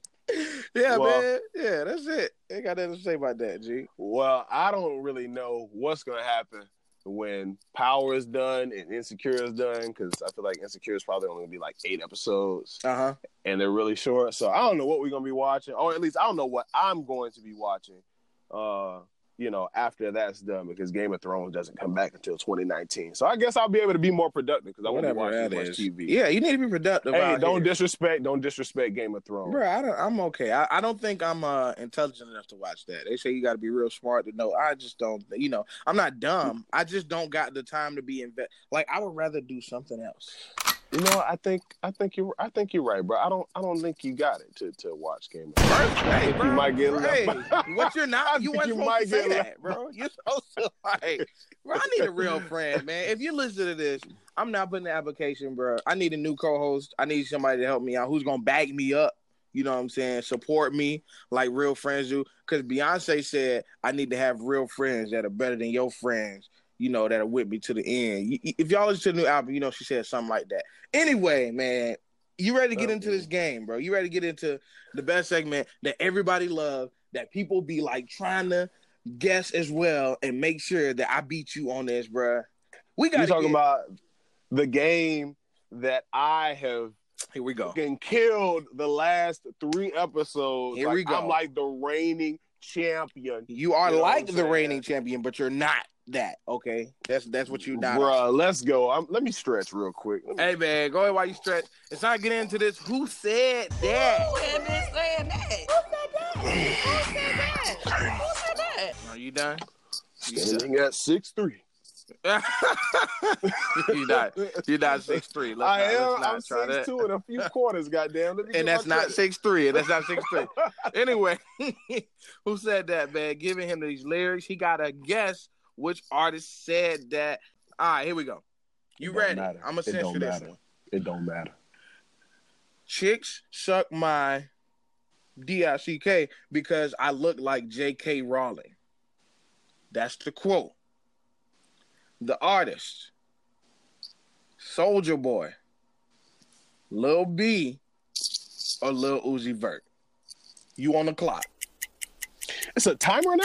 Yeah, well, man. Yeah, that's it. Ain't got nothing to say about that, G. Well, I don't really know what's gonna happen when Power is done and Insecure is done, because I feel like Insecure is probably only gonna be like 8 episodes, and they're really short. So I don't know what we're gonna be watching, or at least I don't know what I'm going to be watching. You know, after that's done, because Game of Thrones doesn't come back until 2019. So I guess I'll be able to be more productive because I won't be watching too much TV. Yeah, you need to be productive. Hey, don't disrespect Game of Thrones. Bro, I'm okay. I don't think I'm intelligent enough to watch that. They say you got to be real smart to know. I just don't, you know, I'm not dumb. I just don't got the time to be like, I would rather do something else. You know, I think you're right, bro. I don't think you got it to watch Game of Thrones. Hey, bro, you might get left. What you're not, you weren't supposed to say that, bro. You're supposed to like, bro. I need a real friend, man. If you listen to this, I'm not putting the application, bro. I need a new co-host. I need somebody to help me out who's gonna back me up. You know what I'm saying? Support me like real friends do. Because Beyonce said I need to have real friends that are better than your friends, you know, that are with me to the end. If y'all listen to the new album, you know she said something like that. Anyway, man, you ready to get into this game, bro. You ready to get into the best segment that everybody love, that people be like trying to guess as well and make sure that I beat you on this, bro. You're talking about the game that I have. Here we go. Getting killed the last 3 episodes. Here we go. I'm like the reigning champion. You are, you know, like the reigning champion, but you're not. That okay? That's what you done, bro. Let's go. Let me stretch real quick. Hey man, go ahead while you stretch. It's time to get into this. Who said that? Who had been saying that? Who said that? Who said that? Who said that? Are you done? Standing at 6'3". You're not 6'3". I'm 6'2" and a few quarters. Goddamn, and that's not 6'3". And that's not 6'3". Anyway, who said that, man? Giving him these lyrics, he got a guess. Which artist said that? All right, here we go. You ready? I'm going to censor this one. It don't matter. Chicks suck my D-I-C-K because I look like J.K. Rowling. That's the quote. The artist, Soulja Boy, Lil B, or Lil Uzi Vert. You on the clock. It's a timer now?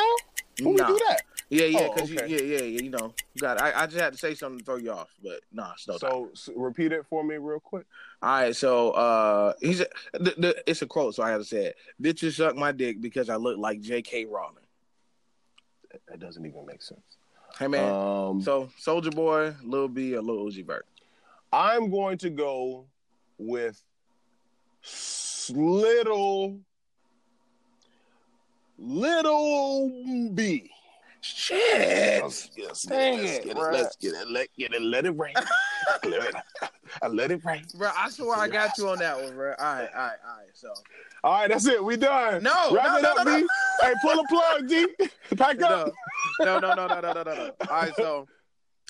When we do that? Yeah, you know, you got it. I just had to say something to throw you off, but nah, it's no time. So repeat it for me real quick. All right, so it's a quote, so I have to say it. Bitches suck my dick because I look like J.K. Rowling. That doesn't even make sense. Hey, man, so Soulja Boy, Lil B, or Lil Uzi Vert? I'm going to go with Little B. Shit! Yes, dang let's it, get bro. It, let's get it, let it rain. I let it rain. Bro, I swear I got you on that one, bro. All right. So, all right, that's it. We done. Wrap it up, D. Hey, pull a plug, D. Pack up. No. All right, so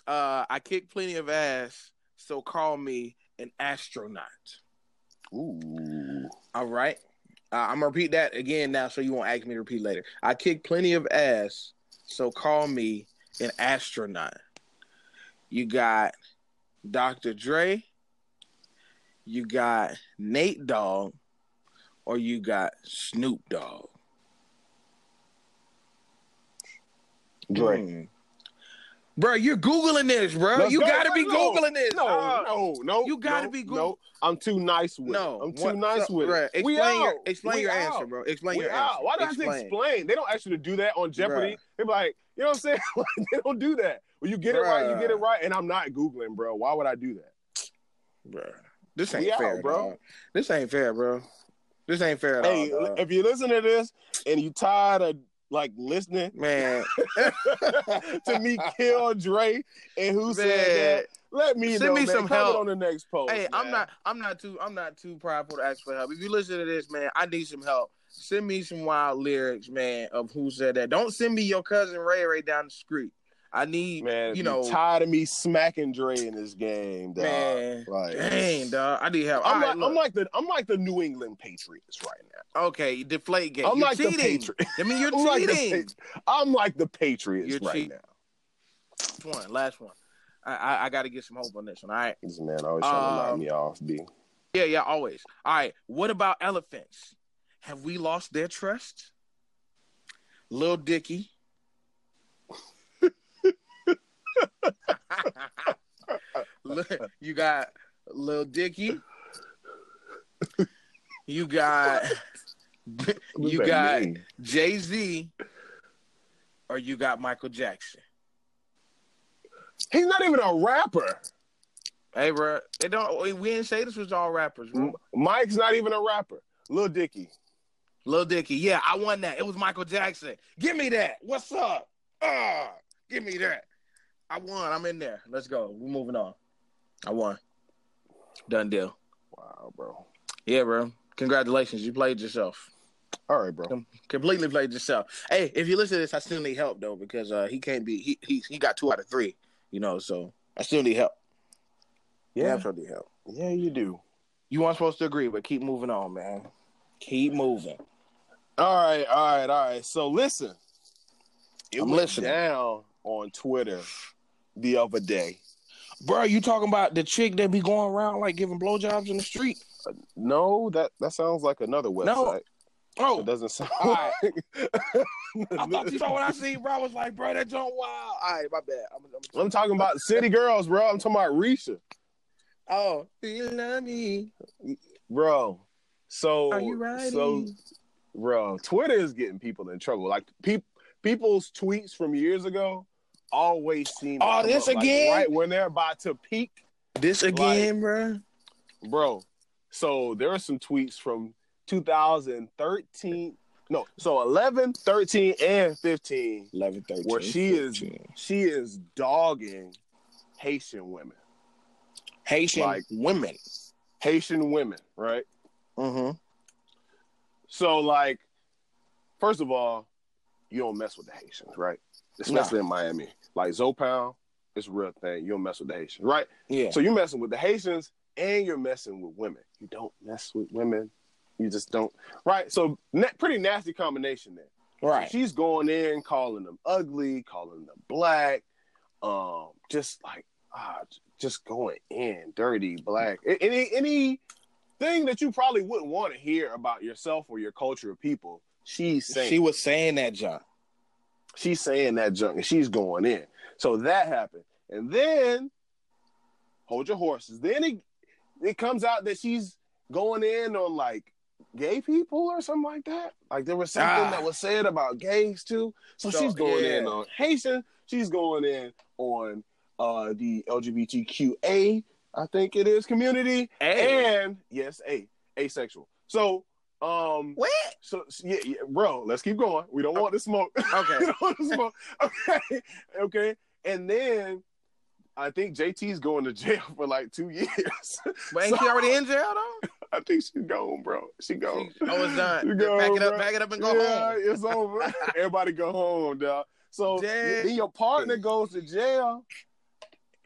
I kick plenty of ass, so call me an astronaut. Ooh. All right. I'm going to repeat that again now so you won't ask me to repeat later. I kick plenty of ass, so call me an astronaut. You got Dr. Dre, you got Nate Dogg, or you got Snoop Dogg? Dre. Bro, you're Googling this, bro. You gotta be Googling this. No. I'm too nice with it. Right. Explain your answer, bro. Explain your answer. Why do I have to explain? They don't ask you to do that on Jeopardy. Bruh. They're like, you know what I'm saying? They don't do that. Well, you get it right, and I'm not Googling, bro. Why would I do that? Bro, this ain't fair, bro. This ain't fair at all. Hey, if you listen to this and you tired of listening, man, to me kill Dre and who said that. Let me know. Send me some help on the next post. Hey, man. I'm not too prideful to ask for help. If you listen to this, man, I need some help. Send me some wild lyrics, man, of who said that. Don't send me your cousin Ray down the street. I need, man, you know, tired of me smacking Dre in this game, dog. Man, dang, dog. I need help. I'm like the New England Patriots right now. Okay, deflate game. You're cheating. I'm like the Patriots now. Last one. I got to get some hope on this one. All right, this man always trying to knock me off, B. Yeah, always. All right. What about elephants? Have we lost their trust? Lil Dicky. You got Lil Dicky. You got Jay-Z, or you got Michael Jackson. He's not even a rapper. Hey, bro, we didn't say this was all rappers, bro. Mike's not even a rapper. Lil Dicky. Yeah, I won that. It was Michael Jackson. Give me that. What's up? Give me that. I won. I'm in there. Let's go. We're moving on. I won. Done deal. Wow, bro. Yeah, bro. Congratulations. You played yourself. All right, bro. Completely played yourself. Hey, if you listen to this, I still need help, though, because he can't be... He got 2 out of 3, you know, so I still need help. Yeah. I still need help. Yeah, you do. You weren't supposed to agree, but keep moving on, man. Keep moving. All right. So, listen. It went down on Twitter the other day. Bro, you talking about the chick that be going around like giving blowjobs in the street? No, that sounds like another website. No. Oh, it doesn't sound right. I thought you saw what I seen, bro. I was like, bro, that joint wild. All right, my bad. I'm talking about City Girls, bro. I'm talking about Risha. Oh, do you love me? Bro, so... Are you ready? So, bro, Twitter is getting people in trouble. Like, people's tweets from years ago always seem... Oh, this again? Like, right when they're about to peak. This again, like, bro? Bro, so there are some tweets from... 2013, no, so 11, 13, and 15. 11, 13, where she is dogging Haitian women. Haitian women, right? Mm-hmm. So, like, first of all, you don't mess with the Haitians, right? Especially in Miami. Like, Zopound, it's a real thing. You don't mess with the Haitians, right? Yeah. So you're messing with the Haitians and you're messing with women. You don't mess with women. You just don't. Right. So pretty nasty combination there. Right. She's going in, calling them ugly, calling them black, just like just going in dirty, black. Anything that you probably wouldn't want to hear about yourself or your culture or people. She's saying. She was saying that junk. She's saying that junk, and she's going in. So that happened, and then hold your horses. Then it comes out that she's going in on like gay people or something like that. Like there was something that was said about gays too. So she's going in on Haitian. She's going in on the LGBTQA, I think it is, community, and yes, asexual. So. What? So yeah, bro. Let's keep going. We don't want to smoke. Okay. We don't want to smoke. Okay. Okay. And then I think JT's going to jail for like 2 years. But ain't she already in jail though? I think she's gone, bro. She gone. Oh, it's done. She gone, back it up, and go home. It's over. Everybody go home, dog. So then your partner goes to jail,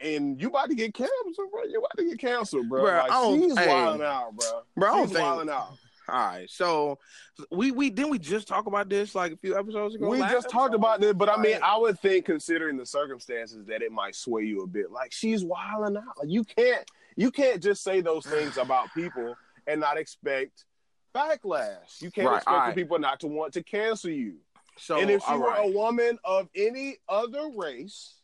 and you about to get canceled, bro. You about to get canceled, bro. Like, she's wilding out, bro. She's wilding out. All right, so we didn't we just talk about this like a few episodes ago? We just talked about this, but I mean, I would think, considering the circumstances, that it might sway you a bit. Like, she's wilding out. Like, you can't just say those things about people and not expect backlash. You can't expect people not to want to cancel you. So, and if she were a woman of any other race,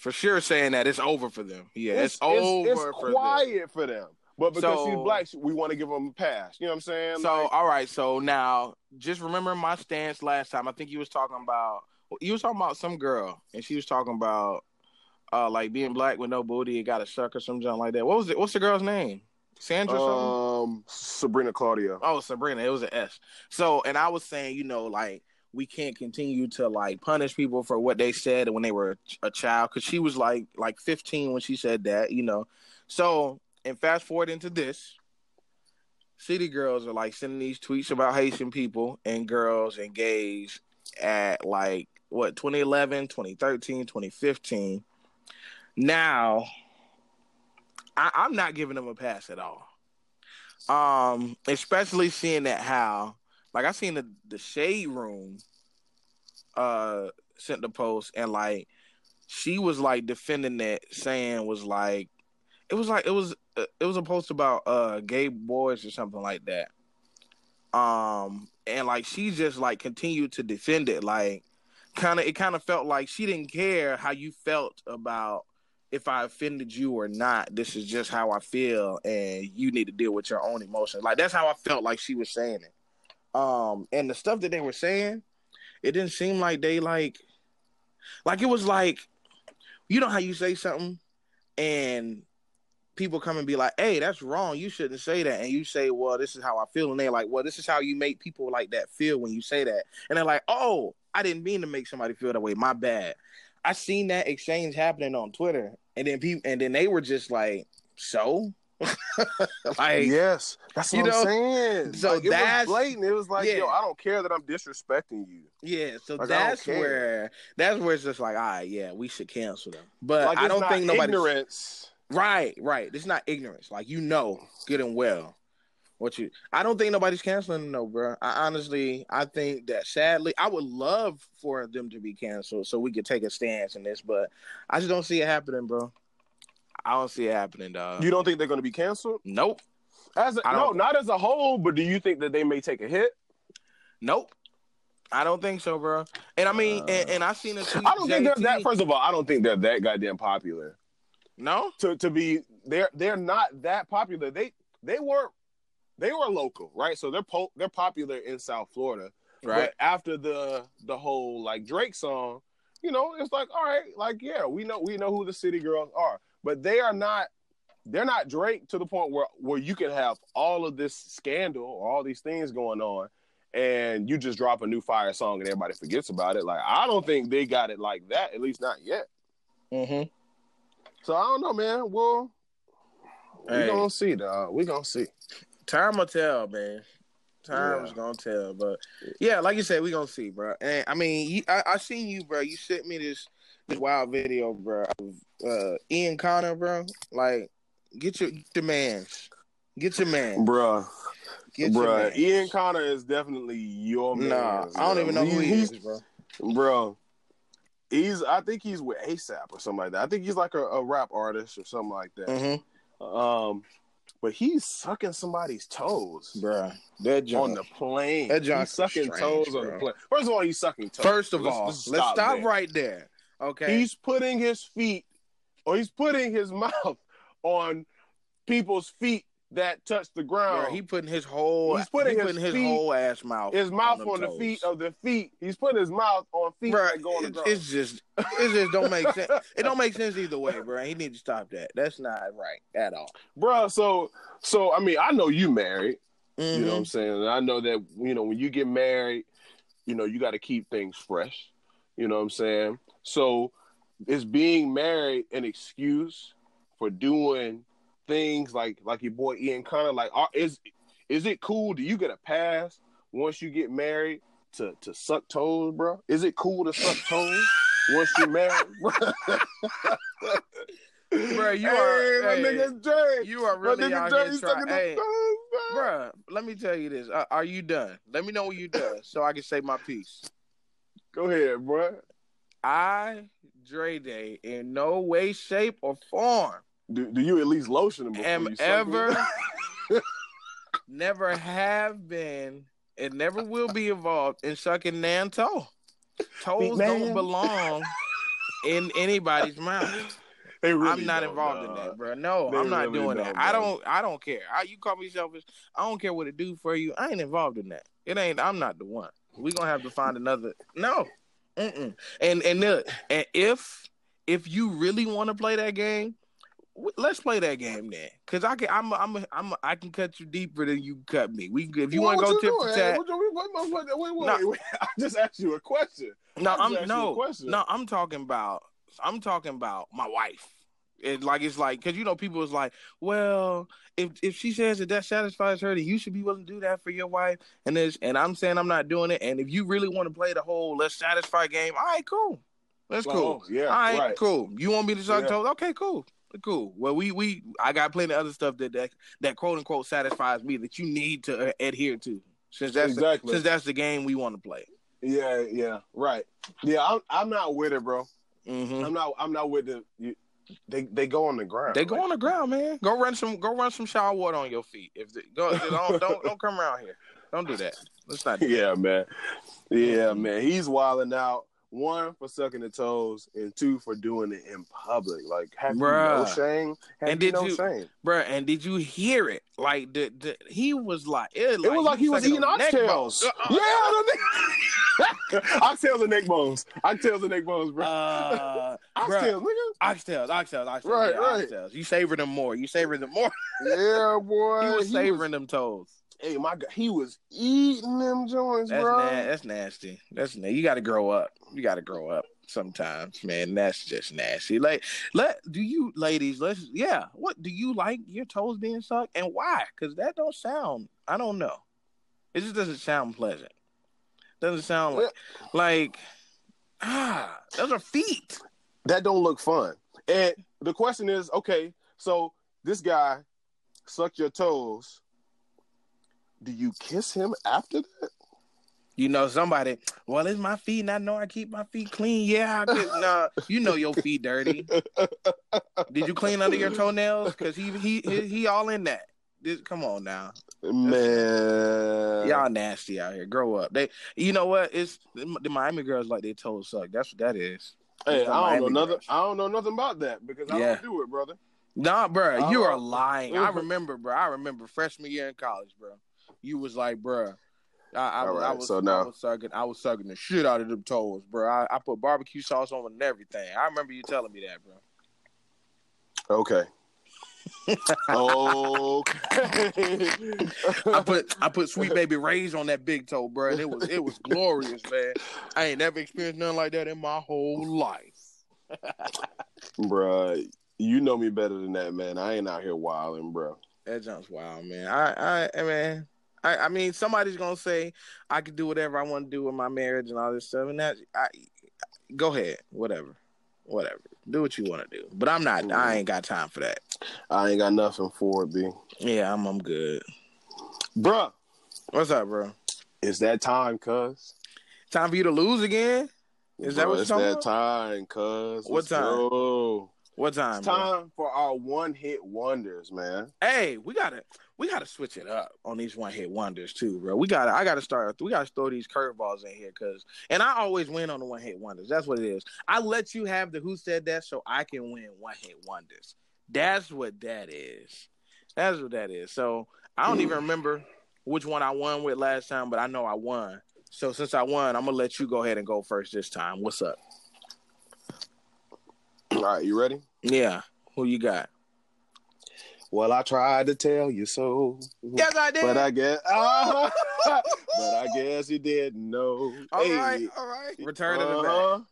for sure, saying that it's over for them. Yeah, it's over. It's for quiet them. For them. But because she's black, we want to give them a pass. You know what I'm saying? So, like, all right. So now, just remember my stance last time. I think you was talking about some girl, and she was talking about like being black with no booty, it got to suck or something like that. What was it? What's the girl's name? Sandra? Something? Sabrina Claudia. Oh, Sabrina. It was an S. So, and I was saying, you know, like, we can't continue to like punish people for what they said when they were a child, because she was like 15 when she said that, you know. So. And fast forward into this, City Girls are like sending these tweets about Haitian people and girls and gays at like, what, 2011, 2013, 2015. Now, I'm not giving them a pass at all. Especially seeing that how, like, I seen the Shade Room sent the post, and like, she was like defending that, saying was like, it was a post about gay boys or something like that. And like she just like continued to defend it. Like it kind of felt like she didn't care how you felt about if I offended you or not. This is just how I feel, and you need to deal with your own emotions. Like that's how I felt like she was saying it. And the stuff that they were saying, it didn't seem like they like it was like, you know how you say something and people come and be like, hey, that's wrong. You shouldn't say that. And you say, well, this is how I feel. And they're like, well, this is how you make people like that feel when you say that. And they're like, oh, I didn't mean to make somebody feel that way. My bad. I seen that exchange happening on Twitter. And then they were just like, so? Like, yes. That's what I'm saying. So like, it was blatant. It was like, yo, I don't care that I'm disrespecting you. Yeah, so like, that's where it's just like, all right, yeah, we should cancel them. But like, I don't think nobody... Ignorance. Right. It's not ignorance. Like, you know good and well what you... I don't think nobody's canceling them, though, bro. I think that, sadly, I would love for them to be canceled so we could take a stance in this, but I just don't see it happening, bro. I don't see it happening, dog. You don't think they're going to be canceled? Nope. Not as a whole, but do you think that they may take a hit? Nope. I don't think so, bro. And I mean, and I seen a tweet. I don't think they're that... First of all, I don't think they're that goddamn popular. No, to be they're not that popular. They were local, right? So they're popular in South Florida, right? But after the whole like Drake song, you know, it's like, all right, like yeah, we know who the City Girls are, but they're not Drake to the point where you can have all of this scandal or all these things going on, and you just drop a new fire song and everybody forgets about it. Like I don't think they got it like that, at least not yet. Mm-hmm. So I don't know, man. Well, we're going to see, dog. We're going to see. Time will tell, man. Time's going to tell. But, yeah, like you said, we're going to see, bro. And, I mean, I seen you, bro. You sent me this wild video, bro, of Ian Connor, bro. Like, get your man. Bro. Get bro, Ian Connor is definitely your man. Nah, I don't even know who he is, bro. Bro, I think he's with ASAP or something like that. I think he's like a rap artist or something like that. Mm-hmm. But he's sucking somebody's toes, bro. That John on the plane. That John's sucking toes on the plane. First of all, he's sucking toes. First of all, let's stop right there. Okay, he's putting his feet, or he's putting his mouth on people's feet that touch the ground. Bro, he's putting his whole ass mouth on the feet of the feet. He's putting his mouth on feet that go on the ground. It just don't make sense. It don't make sense either way, bro. He needs to stop that. That's not right at all, bro. So I mean, I know you married. Mm-hmm. You know what I'm saying? And I know that when you get married, you got to keep things fresh. You know what I'm saying? So is being married an excuse for doing things like your boy Ian Connor? Like, is it cool? Do you get a pass once you get married to suck toes, bro? Is it cool to suck toes once you're married? Bro, you are really out here trying. Hey, bro, let me tell you this. Are you done? Let me know when you're done so I can say my piece. Go ahead, bro. Dre Day, in no way, shape, or form. Do you at least lotion them? Never have been, and never will be involved in sucking nan toe. Toes don't belong in anybody's mouth. Really I'm not involved in that, bro. No, I'm not really doing that. Bro. I don't care. You call me selfish. I don't care what it do for you. I ain't involved in that. I'm not the one. We gonna have to find another. No. Mm-mm. And if you really want to play that game, let's play that game then. Cause I can cut you deeper than you cut me. If you want to go tip for tat. Wait. I just asked you a question. I'm talking about my wife. It's like because people is like, well, if she says that satisfies her, then you should be willing to do that for your wife. And I'm saying I'm not doing it. And if you really want to play the whole let's satisfy game, all right, cool, that's cool. Oh, yeah, all right, cool. You want me to suck toes? Okay, cool. Well, I got plenty of other stuff that quote unquote satisfies me that you need to adhere to since that's the game we want to play. Yeah, right. Yeah, I'm not with it, bro. Mm-hmm. I'm not with the. They go on the ground. They go on the ground, man. Go run some shower water on your feet. Don't come around here. Don't do that. Let's not. Do that. Yeah, man. He's wilding out. One for sucking the toes, and two for doing it in public. Like, have no shame. And did you hear it? Like, he was like, he was eating oxtails. Yeah, oxtails and neck bones. Oxtails and neck bones, bro. Oxtails, nigga. Oxtails. Right. Oxtails. You savor them more. Yeah, boy. He was savoring them toes. Hey, my God, he was eating them joints, bro. That's nasty. That's nasty. You got to grow up. Sometimes, man. That's just nasty. Like, what do you like your toes being sucked and why? Because that don't sound. I don't know. It just doesn't sound pleasant. Doesn't sound like those are feet. That don't look fun. And the question is, okay, so this guy sucked your toes. Do you kiss him after that? Somebody, well, it's my feet and I know I keep my feet clean. Yeah, I kiss. Nah, your feet dirty. Did you clean under your toenails? Because he all in that. Come on now. Man. Y'all nasty out here. Grow up. It's the Miami girls like their toes suck. That's what that is. Hey, I don't know nothing about that because I don't do it, brother. Nah, bro. You are lying. Mm-hmm. I remember freshman year in college, bro. You was like, bruh, I was sucking the shit out of them toes, bro. I put barbecue sauce on and everything. I remember you telling me that, bro. Okay. I put Sweet Baby Ray's on that big toe, bro. And it was glorious, man. I ain't never experienced nothing like that in my whole life. Bruh, you know me better than that, man. I ain't out here wilding, bro. That sounds wild, man. I mean, somebody's gonna say I can do whatever I want to do with my marriage and all this stuff, and go ahead, whatever, do what you want to do. But I'm not. I ain't got time for that. I ain't got nothing for it, B. Yeah, I'm good, bruh. What's up, bro? It's that time, cuz. Time for you to lose again? Is that what you're talking about? It's that time, cuz. What time? What time? It's time for our one-hit wonders, man. Hey, we gotta switch it up on these one-hit wonders too, bro. We gotta throw these curveballs in here, cuz. And I always win on the one-hit wonders. That's what it is. I let you have the who said that so I can win one-hit wonders. That's what that is. That's what that is. So I don't even remember which one I won with last time, but I know I won. So since I won, I'm gonna let you go ahead and go first this time. What's up? All right, you ready? Yeah. Who you got? Well, I tried to tell you so. Yes, I did. But I guess you didn't know. All right. Return to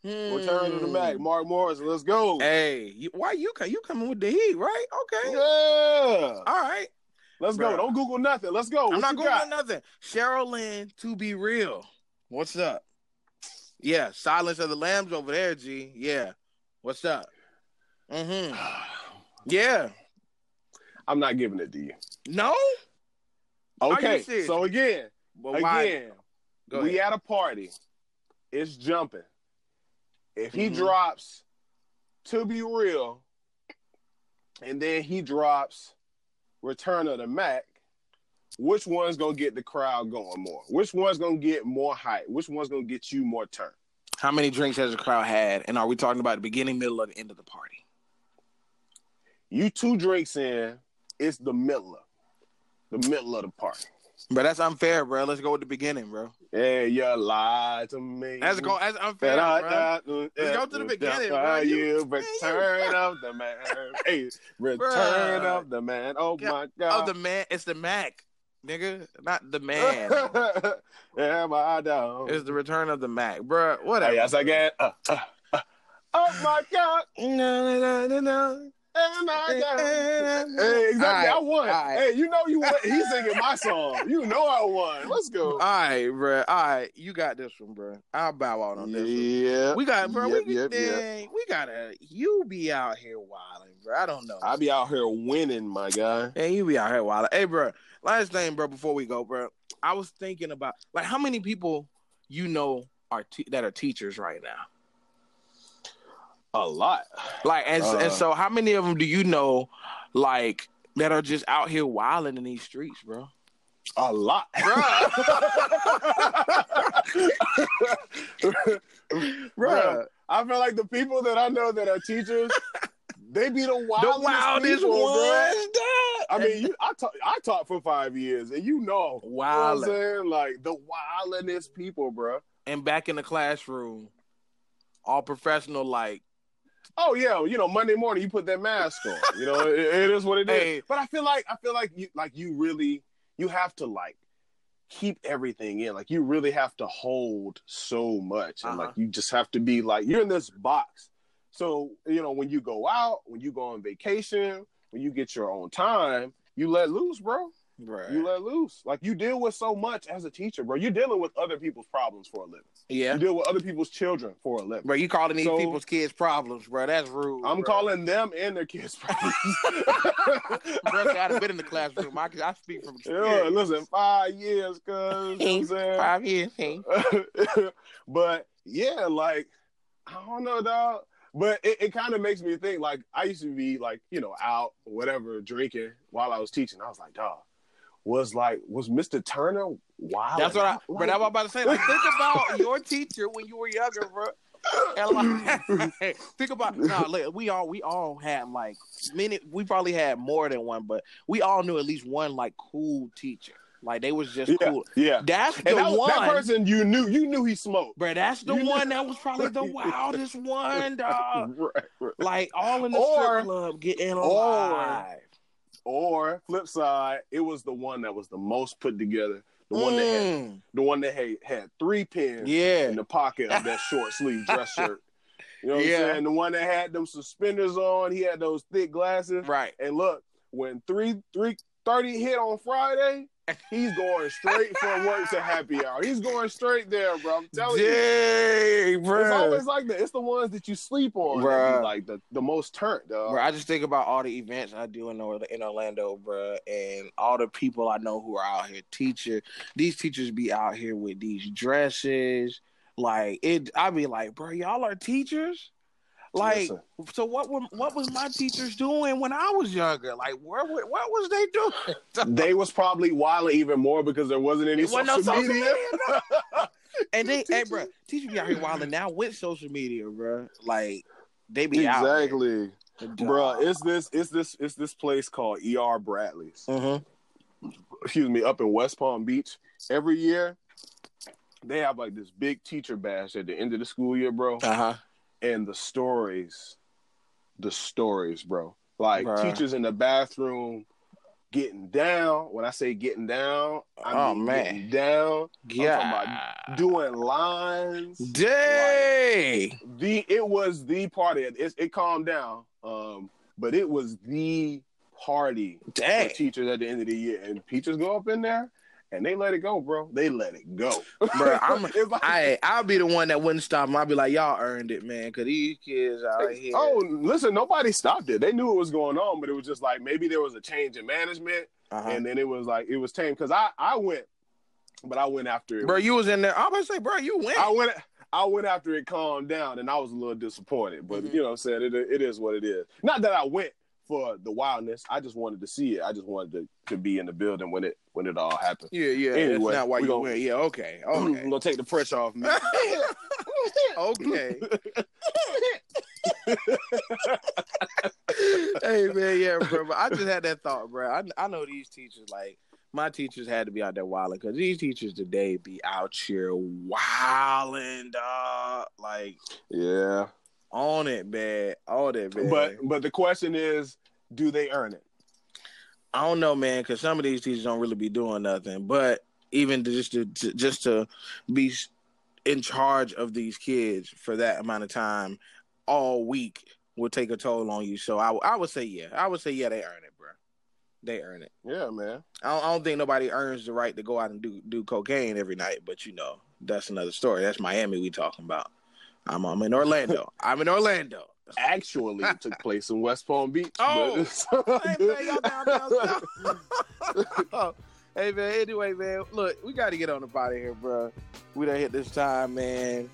the Mac. Mark Morris, let's go. Hey, why you coming with the heat, right? Okay. Yeah. All right. Let's go. Don't Google nothing. Let's go. I'm not Googling nothing. Cheryl Lynn, To Be Real. What's up? Yeah, Silence of the Lambs over there, G. Yeah. What's up? Mm-hmm. Yeah. I'm not giving it to you. No? Okay. So again, we at a party. It's jumping. If he drops To Be Real, and then he drops Return of the Mac, which one's going to get the crowd going more? Which one's going to get more hype? Which one's going to get you more turn? How many drinks has the crowd had? And are we talking about the beginning, middle, or the end of the party? You two drinks in, it's the middle of the party. Bro, that's unfair, bro. Let's go with the beginning, bro. Yeah, you lied to me. That's unfair, bro. Let's go to the beginning, bro. You return of the man. Hey, return of the man. Oh, my God. Of the man. It's the Mac, nigga, not the man. Am I down? It's the return of the Mac, bro. Whatever. Yes, I get. Oh my God! No. Am I down? Hey, exactly. I won. Right. Hey, you know you won. He's singing my song. You know I won. Let's go. All right, bro. All right, you got this one, bro. I'll bow out on this one. Yeah, we got, bro. We gotta. You be out here wilding, bro. I don't know. I be out here winning, my guy. Hey, you be out here wilding. Hey, bro. Last thing, bro, before we go, bro, I was thinking about, like, how many people you know are that are teachers right now? A lot. Like, and so how many of them do you know, like, that are just out here wilding in these streets, bro? A lot. Bro, I feel like the people that I know that are teachers, they be the wildest people, ones, bro. I mean, I taught for 5 years, and you know, wildin'. You know what I'm saying? Like, the wildest people, bro. And back in the classroom, all professional, like. Oh yeah, you know, Monday morning you put that mask on. You know, it is what it is. But I feel like you really have to, like, keep everything in. Like, you really have to hold so much, and like, you just have to be like, you're in this box. So, you know, when you go out, when you go on vacation, when you get your own time, you let loose, bro. Right. You let loose. Like, you deal with so much as a teacher, bro. You're dealing with other people's problems for a living. Yeah. You deal with other people's children for a living. Bro, you calling these people's kids problems, bro. That's rude. I'm calling them and their kids problems. Bro, I'd have been in the classroom. I speak from experience. Yeah, listen, 5 years, cuz. You know 5 years, hey. But, yeah, like, I don't know, dog. But it kind of makes me think, like, I used to be, like, you know, out, whatever, drinking while I was teaching. I was like, dog, was Mr. Turner wild? That's what I was about to say. Like, think about your teacher when you were younger, bro. And, like, think about, we all had, like, many, we probably had more than one, but we all knew at least one, like, cool teacher. Like, they was just cool. Yeah. That was one. That person you knew he smoked. Bro, that's the one that was probably the wildest one, dog. Right. Like, all in the strip club getting alive. Or, flip side, it was the one that was the most put together. The one that had three pins in the pocket of that short sleeve dress shirt. You know what I'm saying? The one that had them suspenders on. He had those thick glasses. Right. And look, when 3:30 hit on Friday, He's going straight from work to happy hour. He's going straight there, bro. I'm telling you. Bro. It's always like that. It's the ones that you sleep on. Bro. Like the most turned, dog. Bro, I just think about all the events I do in Orlando, bro, and all the people I know who are out here. These teachers be out here with these dresses. Like, I be like, bro, y'all are teachers? Like, listen. So what was my teachers doing when I was younger? Like, what was they doing? They was probably wilding even more because there wasn't any social media. And they, hey, bro, teachers be out here wilding now with social media, bro. Like, they be exactly, out there. Bro. It's this place called E.R. Bradley's. Excuse me, up in West Palm Beach. Every year, they have like this big teacher bash at the end of the school year, bro. And the stories, bro. Like, bruh, teachers in the bathroom getting down. When I say getting down, I mean getting down. Yeah. I'm talking about doing lines. Dang! Like, it was the party. It calmed down, but it was the party for teachers at the end of the year. And teachers go up in there, and they let it go, bro. They let it go. Bro, I'll be the one that wouldn't stop them. I'll be like, y'all earned it, man, because these kids out here. Oh, listen, nobody stopped it. They knew what was going on, but it was just like maybe there was a change in management, and then it was like, it was tame. Because I went, but I went after it. Bro, you was in there. I was going to say, bro, you went. I went after it calmed down, and I was a little disappointed. But you know what I'm saying? It is what it is. Not that I went for the wildness. I just wanted to see it. I just wanted to be in the building when it all happened. Yeah. Anyway, that's not why you went. Yeah, okay. I'm gonna take the pressure off me. Okay. Hey, man, yeah, bro. But I just had that thought, bro. I know these teachers, like, my teachers had to be out there wilding, because these teachers today be out here wilding, dog. Like, yeah. On it, man. On it, man. But the question is, do they earn it? I don't know, man, because some of these teachers don't really be doing nothing. But even just to be in charge of these kids for that amount of time all week will take a toll on you. So I would say, yeah. I would say, yeah, they earn it, bro. They earn it. Yeah, man. I don't think nobody earns the right to go out and do cocaine every night. But, you know, that's another story. That's Miami we talking about. I'm in Orlando. Actually, it took place in West Palm Beach. Oh, same thing, y'all down. Hey, man. Anyway, man, look, we got to get on up out of here, bro. We done hit this time, man.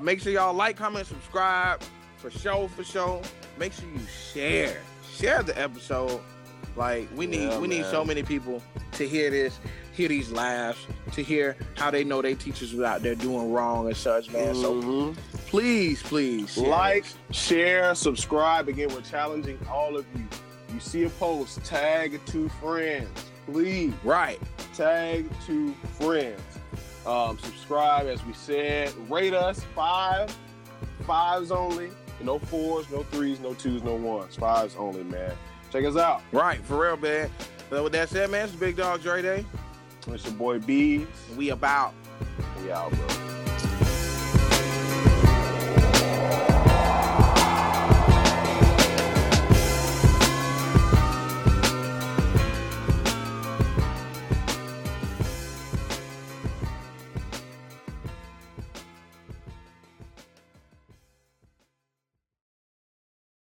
Make sure y'all like, comment, subscribe for sure. Make sure you share the episode. Like, we need so many people to hear this, hear these laughs, to hear how they know their teachers were out there doing wrong and such, man. Mm-hmm. So please like, share, subscribe. Again, we're challenging all of you. You see a post, tag 2 friends. Please. Right. Tag 2 friends. Subscribe, as we said. Rate us 5. 5s only. No 4s, no 3s, no 2s, no 1s. 5s only, man. Check us out. Right, for real, man. So with that said, man, it's Big Dog Dre Day. It's your boy B. We out, bro.